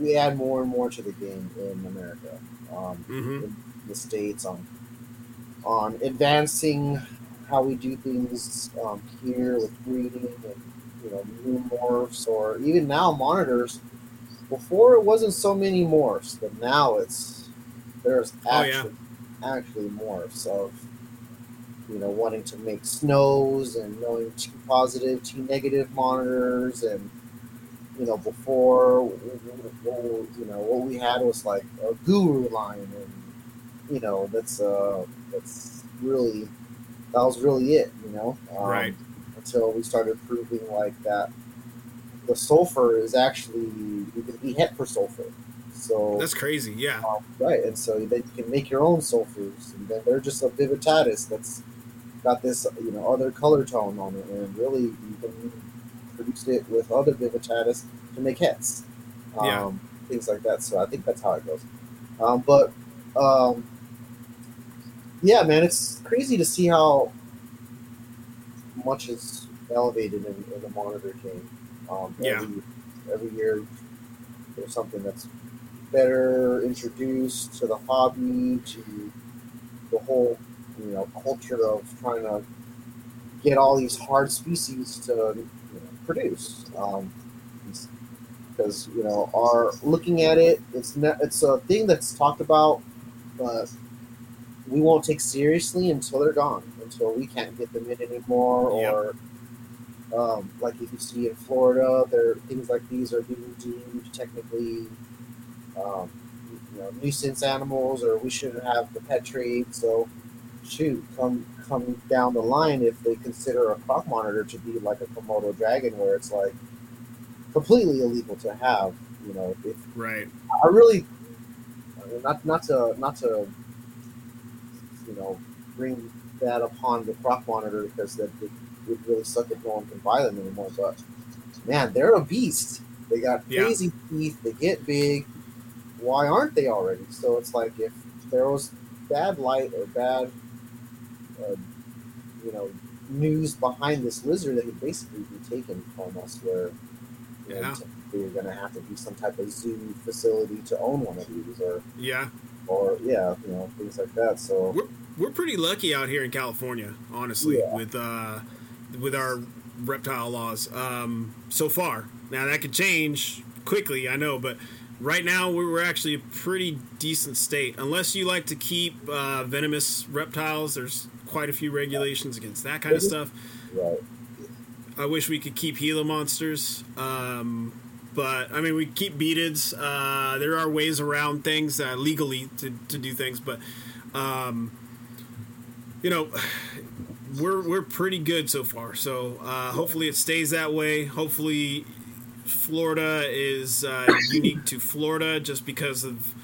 we add more and more to the game in America, um, mm-hmm. in the States, on on advancing how we do things um, here with breeding and, you know, new morphs, or even now monitors. Before it wasn't so many morphs, but now it's there's actually oh, yeah. actually morphs of, you know, wanting to make snows and knowing T positive, T negative monitors. And, you know, before, you know, what we had was like a guru line, and, you know, that's uh that's really that was really it, you know, um, right, until we started proving like that the sulfur is actually, you can be hit for sulfur. So that's crazy. Yeah. Um, right. And so then you can make your own sulfurs, and then they're just a vivitatis that's got this, you know, other color tone on it. And really you can produce it with other vivitatis to make hets, um, yeah. things like that. So I think that's how it goes. Um, but, um, yeah, man, it's crazy to see how much is elevated in, in the monitor game. Um, every, yeah. every year there's something that's better introduced to the hobby, to the whole, you know, culture of trying to get all these hard species to, you know, produce. Um, because, you know, our looking at it, it's not, it's a thing that's talked about, but we won't take seriously until they're gone, until we can't get them in anymore, yeah. or. Um, like if you see in Florida, there things like these are being deemed technically, um, you know, nuisance animals, or we shouldn't have the pet trade. So, shoot, come come down the line if they consider a crop monitor to be like a Komodo dragon, where it's like completely illegal to have. You know, if right. I really not not to not to you know bring that upon the crop monitor, because that. It, would really suck if no one can buy them anymore, but man, they're a beast. They got crazy yeah. teeth, they get big. Why aren't they already? So it's like if there was bad light or bad uh, you know news behind this lizard, that would basically be taken from us, where you yeah. we're gonna have to do some type of zoo facility to own one of these, or yeah or yeah you know things like that. So we're, we're pretty lucky out here in California, honestly, yeah. with uh with our reptile laws, um, so far. Now that could change quickly, I know, but right now we're actually a pretty decent state. Unless you like to keep uh, venomous reptiles, there's quite a few regulations against that kind of stuff. Right. I wish we could keep Gila monsters, um, but I mean we keep beetles. Uh, there are ways around things uh, legally to, to do things, but um, you know. We're we're pretty good so far, so uh, hopefully it stays that way. Hopefully, Florida is uh, unique to Florida just because of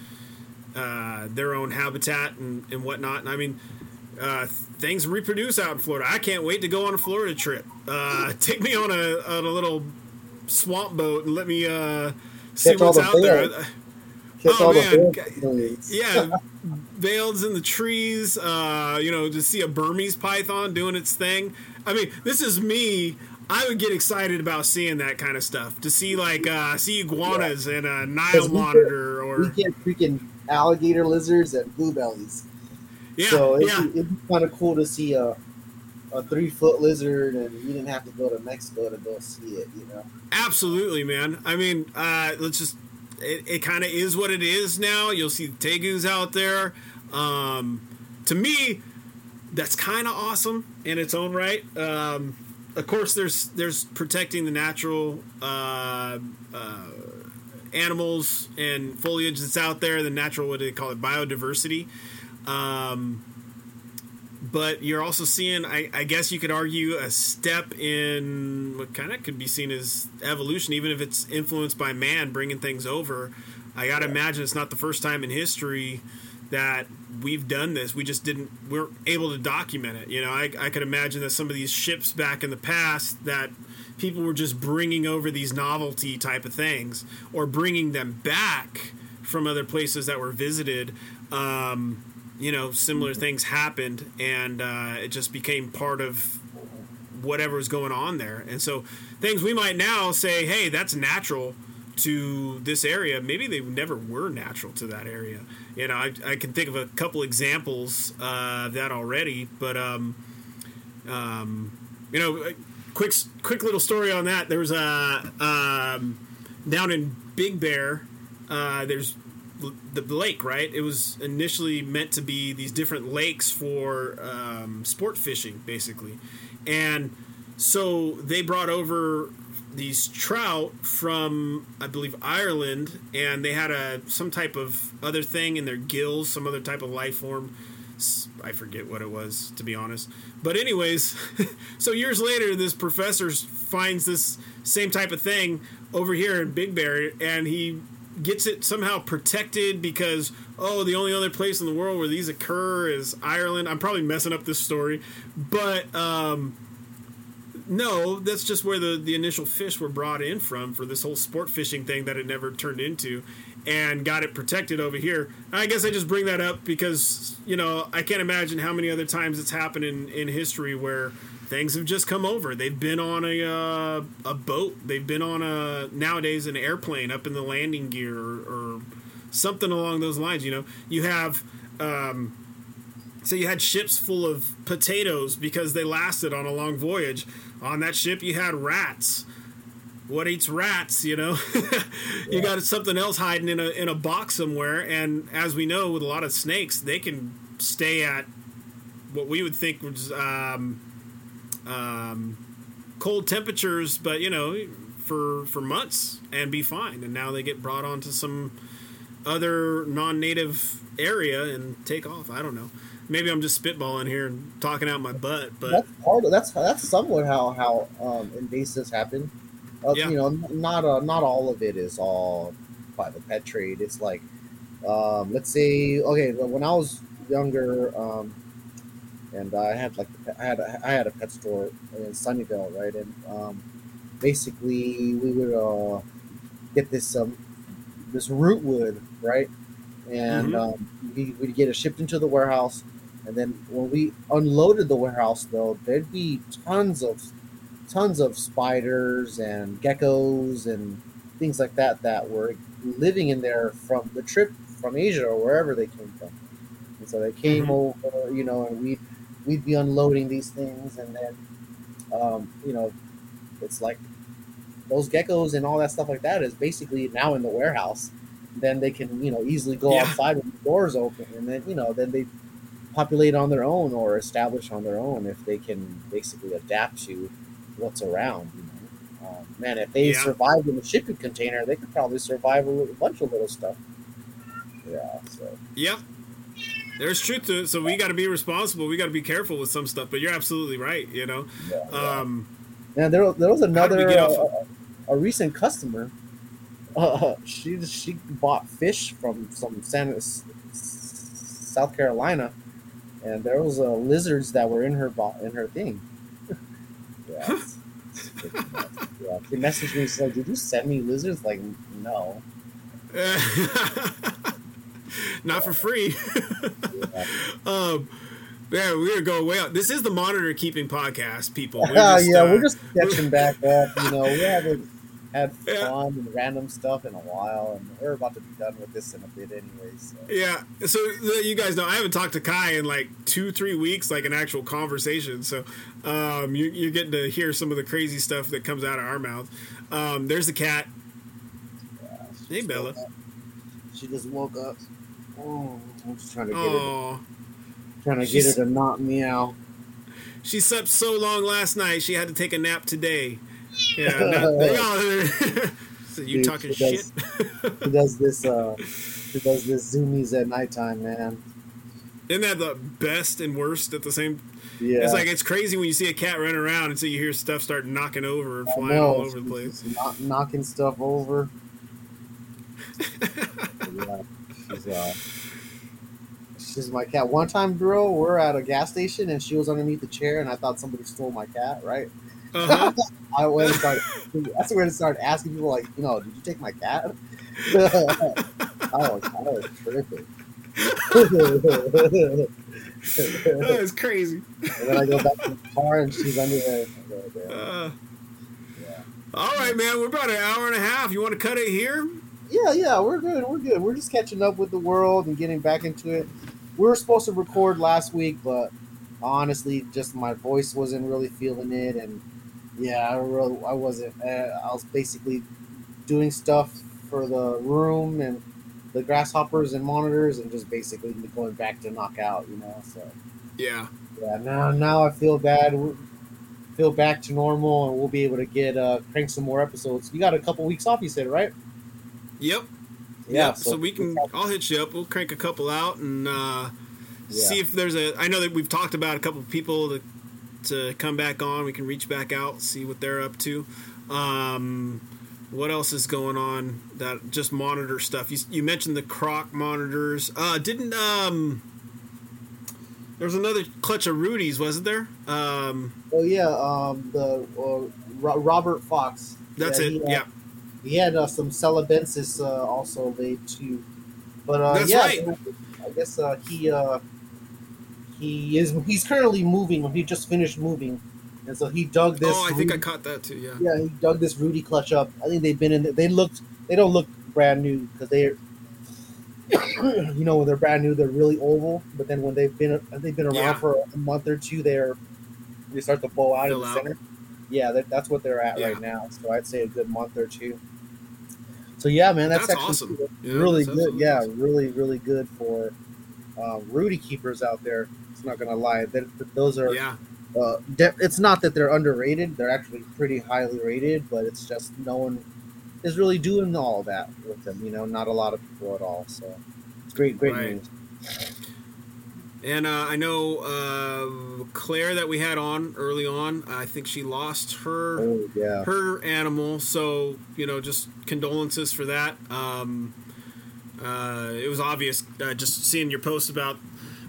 uh, their own habitat and, and whatnot. And I mean, uh, things reproduce out in Florida. I can't wait to go on a Florida trip. Uh, take me on a on a little swamp boat and let me uh, see Catch what's out bears. there. Catch oh man, bears. yeah. Veils in the trees, uh, you know, to see a Burmese python doing its thing. I mean, this is me. I would get excited about seeing that kind of stuff. To see like uh, see iguanas yeah. and a Nile monitor, we get, or we get freaking alligator lizards and bluebellies. Yeah, so it'd, yeah. it'd be kind of cool to see a a three foot lizard, and you didn't have to go to Mexico to go see it. You know, absolutely, man. I mean, uh, let's just. It, it kind of is what it is now. You'll see tegus out there. Um, to me, that's kind of awesome in its own right. Um, of course, there's there's protecting the natural uh, uh, animals and foliage that's out there, the natural, what do they call it, biodiversity. Um, but you're also seeing, I, I guess you could argue, a step in what kind of could be seen as evolution, even if it's influenced by man bringing things over. I got to imagine it's not the first time in history that we've done this. We just didn't, we weren't able to document it. You know, I, I could imagine that some of these ships back in the past that people were just bringing over these novelty type of things, or bringing them back from other places that were visited. Um You know, similar things happened, and uh, it just became part of whatever was going on there. And so things we might now say, hey, that's natural to this area. Maybe they never were natural to that area. You know, I, I can think of a couple examples uh, of that already, but um, Um, you know, quick quick little story on that. There was a um, down in Big Bear. Uh, there's the lake, right? It was initially meant to be these different lakes for um, sport fishing, basically, and so they brought over these trout from, I believe, Ireland, and they had a some type of other thing in their gills, some other type of life form. I forget what it was, to be honest. But anyways, so years later, this professor finds this same type of thing over here in Big Bear, and he gets it somehow protected because, oh, the only other place in the world where these occur is Ireland. I'm probably messing up this story, but um, no, that's just where the, the initial fish were brought in from for this whole sport fishing thing that it never turned into, and got it protected over here. I guess I just bring that up because, you know, I can't imagine how many other times it's happened in, in history where things have just come over. They've been on a uh, a boat. They've been on a, nowadays, an airplane up in the landing gear or, or something along those lines. You know, you have, um, so you had ships full of potatoes because they lasted on a long voyage. On that ship, you had rats. What eats rats, you know? You got something else hiding in a in a box somewhere, and as we know, with a lot of snakes, they can stay at what we would think was um, um, cold temperatures, but, you know, for for months and be fine. And now they get brought onto some other non-native area and take off. I don't know. Maybe I'm just spitballing here and talking out my butt, but that's part of that's that's somewhat how how um, invasives happen. Uh, yeah. You know, not uh, not all of it is all by the pet trade. It's like, um, let's say, okay, when I was younger, um, and I had like I had a, I had a pet store in Sunnyvale, right? And um, basically, we would uh, get this um, this root wood, right? And mm-hmm. um, we would get it shipped into the warehouse, and then when we unloaded the warehouse, though, there'd be tons of tons of spiders and geckos and things like that that were living in there from the trip from Asia or wherever they came from. And so they came mm-hmm. over, you know, and we'd, we'd be unloading these things. And then, um, you know, it's like those geckos and all that stuff like that is basically now in the warehouse. Then they can, you know, easily go yeah. outside when the doors open. And then, you know, then they populate on their own or establish on their own if they can basically adapt to what's around, you know. Um, man, if they yeah. survived in a shipping container, they could probably survive a, little, a bunch of little stuff. Yeah. So. Yep. There's truth to it. So we got to be responsible. We got to be careful with some stuff. But you're absolutely right. You know. Yeah. yeah. Um, now there, there was another uh, of- a, a recent customer. Uh, she she bought fish from some San, South Carolina, and there was uh, lizards that were in her bo- in her thing. Yeah, it's, it's yeah. He messaged me. He's like, "Did you send me lizards?" Like, no. Uh, not yeah. for free. yeah. Um, yeah, we are going way out. This is the Monitor Keeping Podcast, people. We're just, yeah, uh, we're just catching back up. You know, we haven't had fun yeah. and random stuff in a while, and we're about to be done with this in a bit, anyways. So. Yeah. So you guys know I haven't talked to Kai in like two, three weeks, like an actual conversation. So um, you, you're getting to hear some of the crazy stuff that comes out of our mouth. Um, there's the cat. Yeah, hey, Bella. She just woke up. Oh, I'm just trying to get Aww. her. To, trying to She's, get her to not meow. She slept so long last night. She had to take a nap today. Yeah, no, they all so you Dude, talking she does, shit. She does this. Uh, she does this zoomies at nighttime, man. Isn't that the best and worst at the same? Yeah, it's like it's crazy when you see a cat run around and so you hear stuff start knocking over and flying all over the place, not knocking stuff over. yeah, she's, uh, she's my cat. One time, bro, we're at a gas station and she was underneath the chair, and I thought somebody stole my cat, right? Uh-huh. I went and started, that's where to start asking people, like, you know, did you take my cat? I was, I was tripping. That was crazy. And then I go back to the car and she's under there. Go, uh, yeah. All right, man, we're about an hour and a half. You want to cut it here? Yeah, yeah, we're good. We're good. We're just catching up with the world and getting back into it. We were supposed to record last week, but honestly, just my voice wasn't really feeling it, and yeah, I really, I wasn't. Uh, I was basically doing stuff for the room and the grasshoppers and monitors, and just basically going back to knockout, you know. So yeah, yeah. Now, now I feel bad. We're, feel back to normal, and we'll be able to get uh, crank some more episodes. You got a couple weeks off, you said, right? Yep. Yeah, so, so we can. I'll hit you up. We'll crank a couple out and uh, yeah. see if there's a. I know that we've talked about a couple of people to to come back on. We can reach back out, see what they're up to. Um, what else is going on? That just monitor stuff. You you mentioned the croc monitors. Uh, didn't um. There was another clutch of Rudy's, wasn't there? Um, oh yeah, um, the uh, Ro- Robert Fox. That's yeah, it. He, uh, yeah. He had uh, some celebensis uh, also made too, but uh, that's yeah, right. I guess uh, he uh, he is he's currently moving. He just finished moving, and so he dug this. Oh, I think Rudy, I caught that too. Yeah. Yeah, he dug this Rudy clutch up. I think they've been in. They looked. They don't look brand new because they're. You know, when they're brand new, they're really oval. But then when they've been they've been around yeah. for a month or two, they're they start to bow out Fill in the out. center. Yeah, that, that's what they're at yeah. right now. So I'd say a good month or two. So yeah, man, that's, that's actually awesome. really yeah, good. Yeah, awesome. really, really good for uh, Rudy keepers out there. It's not gonna lie, that those are. Yeah. Uh, de- it's not that they're underrated; they're actually pretty highly rated. But it's just no one is really doing all that with them, you know, not a lot of people at all. So it's great, great right. news. And uh, I know uh, Claire that we had on early on, I think she lost her oh, yeah. her animal. So, you know, just condolences for that. Um, uh, it was obvious uh, just seeing your posts about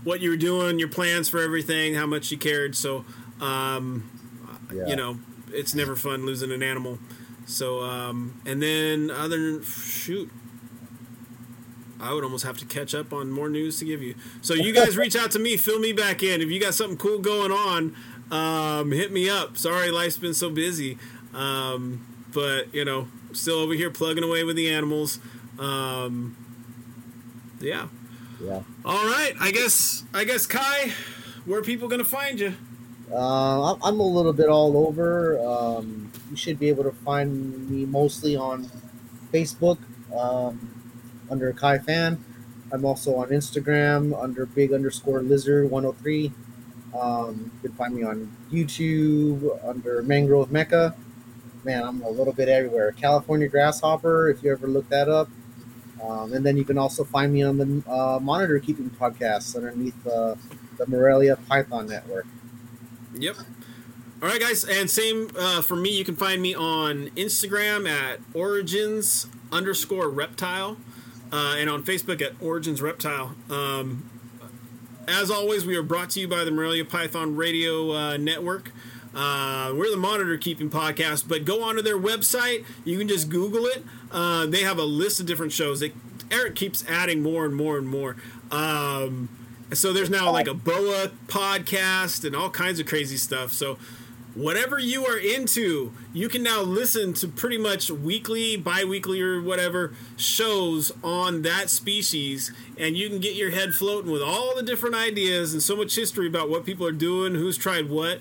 what you were doing, your plans for everything, how much you cared. So, um, yeah. you know, it's never fun losing an animal. So, um, and then other, shoot, I would almost have to catch up on more news to give you. So you guys reach out to me, fill me back in. If you got something cool going on, um, hit me up. Sorry, life's been so busy. Um, but you know, still over here plugging away with the animals. Um, yeah. Yeah. All right. I guess, I guess, Kai, where are people going to find you? Uh, I'm a little bit all over. Um, you should be able to find me mostly on Facebook um, under Kai Fan. I'm also on Instagram under big underscore lizard one oh three. Um, you can find me on YouTube under Mangrove Mecca. Man, I'm a little bit everywhere. California Grasshopper, if you ever look that up. Um, and then you can also find me on the uh, Monitor Keeping Podcast underneath uh, the Morelia Python Network. Yep. All right, guys, and same uh, for me. You can find me on Instagram at Origins underscore Reptile, uh, and on Facebook at Origins Reptile. Um, as always, we are brought to you by the Morelia Python Radio uh, Network. Uh, we're the Monitor Keeping Podcast, but go onto their website. You can just Google it. Uh, they have a list of different shows. They, Eric keeps adding more and more and more. Um, so there's now like a B O A podcast and all kinds of crazy stuff. So whatever you are into, you can now listen to pretty much weekly, bi-weekly or whatever shows on that species. And you can get your head floating with all the different ideas and so much history about what people are doing, who's tried what.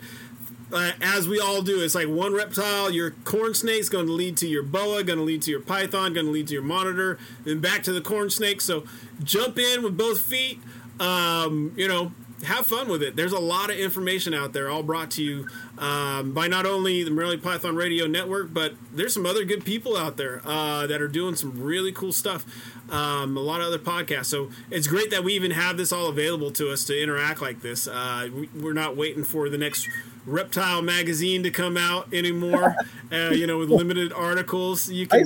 Uh, as we all do, it's like one reptile, your corn snake's going to lead to your boa, going to lead to your python, going to lead to your monitor, then back to the corn snake. So jump in with both feet. Um, you know, have fun with it. There's a lot of information out there, all brought to you um, by not only the Morelia Python Radio Network, but there's some other good people out there uh, that are doing some really cool stuff. Um, a lot of other podcasts. So it's great that we even have this all available to us to interact like this. Uh, we, we're not waiting for the next reptile magazine to come out anymore, uh, you know, with limited articles. You can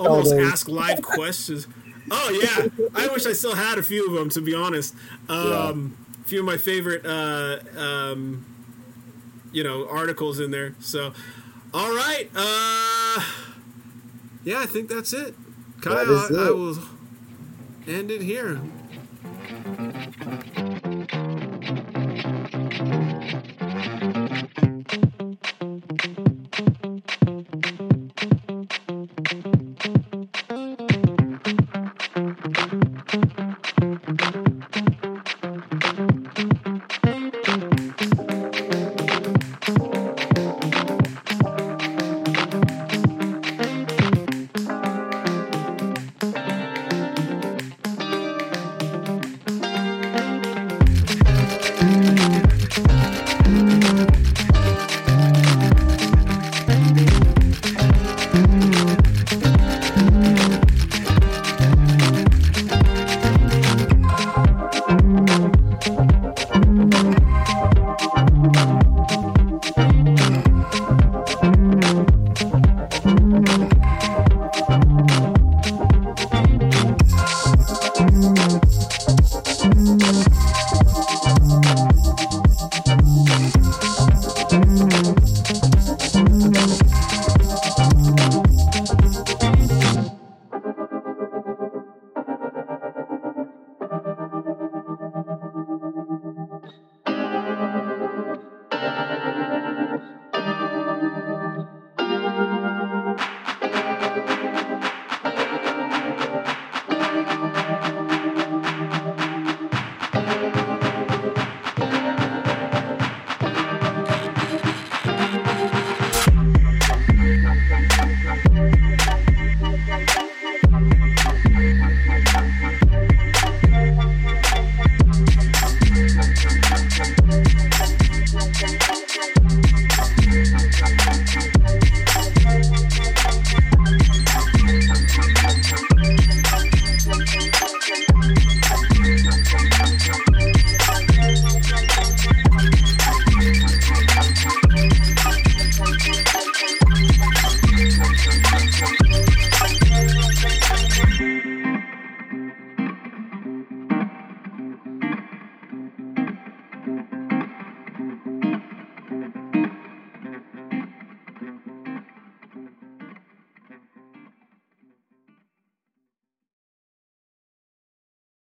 almost ask live questions. Oh, yeah. I wish I still had a few of them, to be honest. Um, yeah. A few of my favorite, uh, um, you know, articles in there. So, all right. Uh, yeah, I think that's it. Kyle, that I, I will end it here.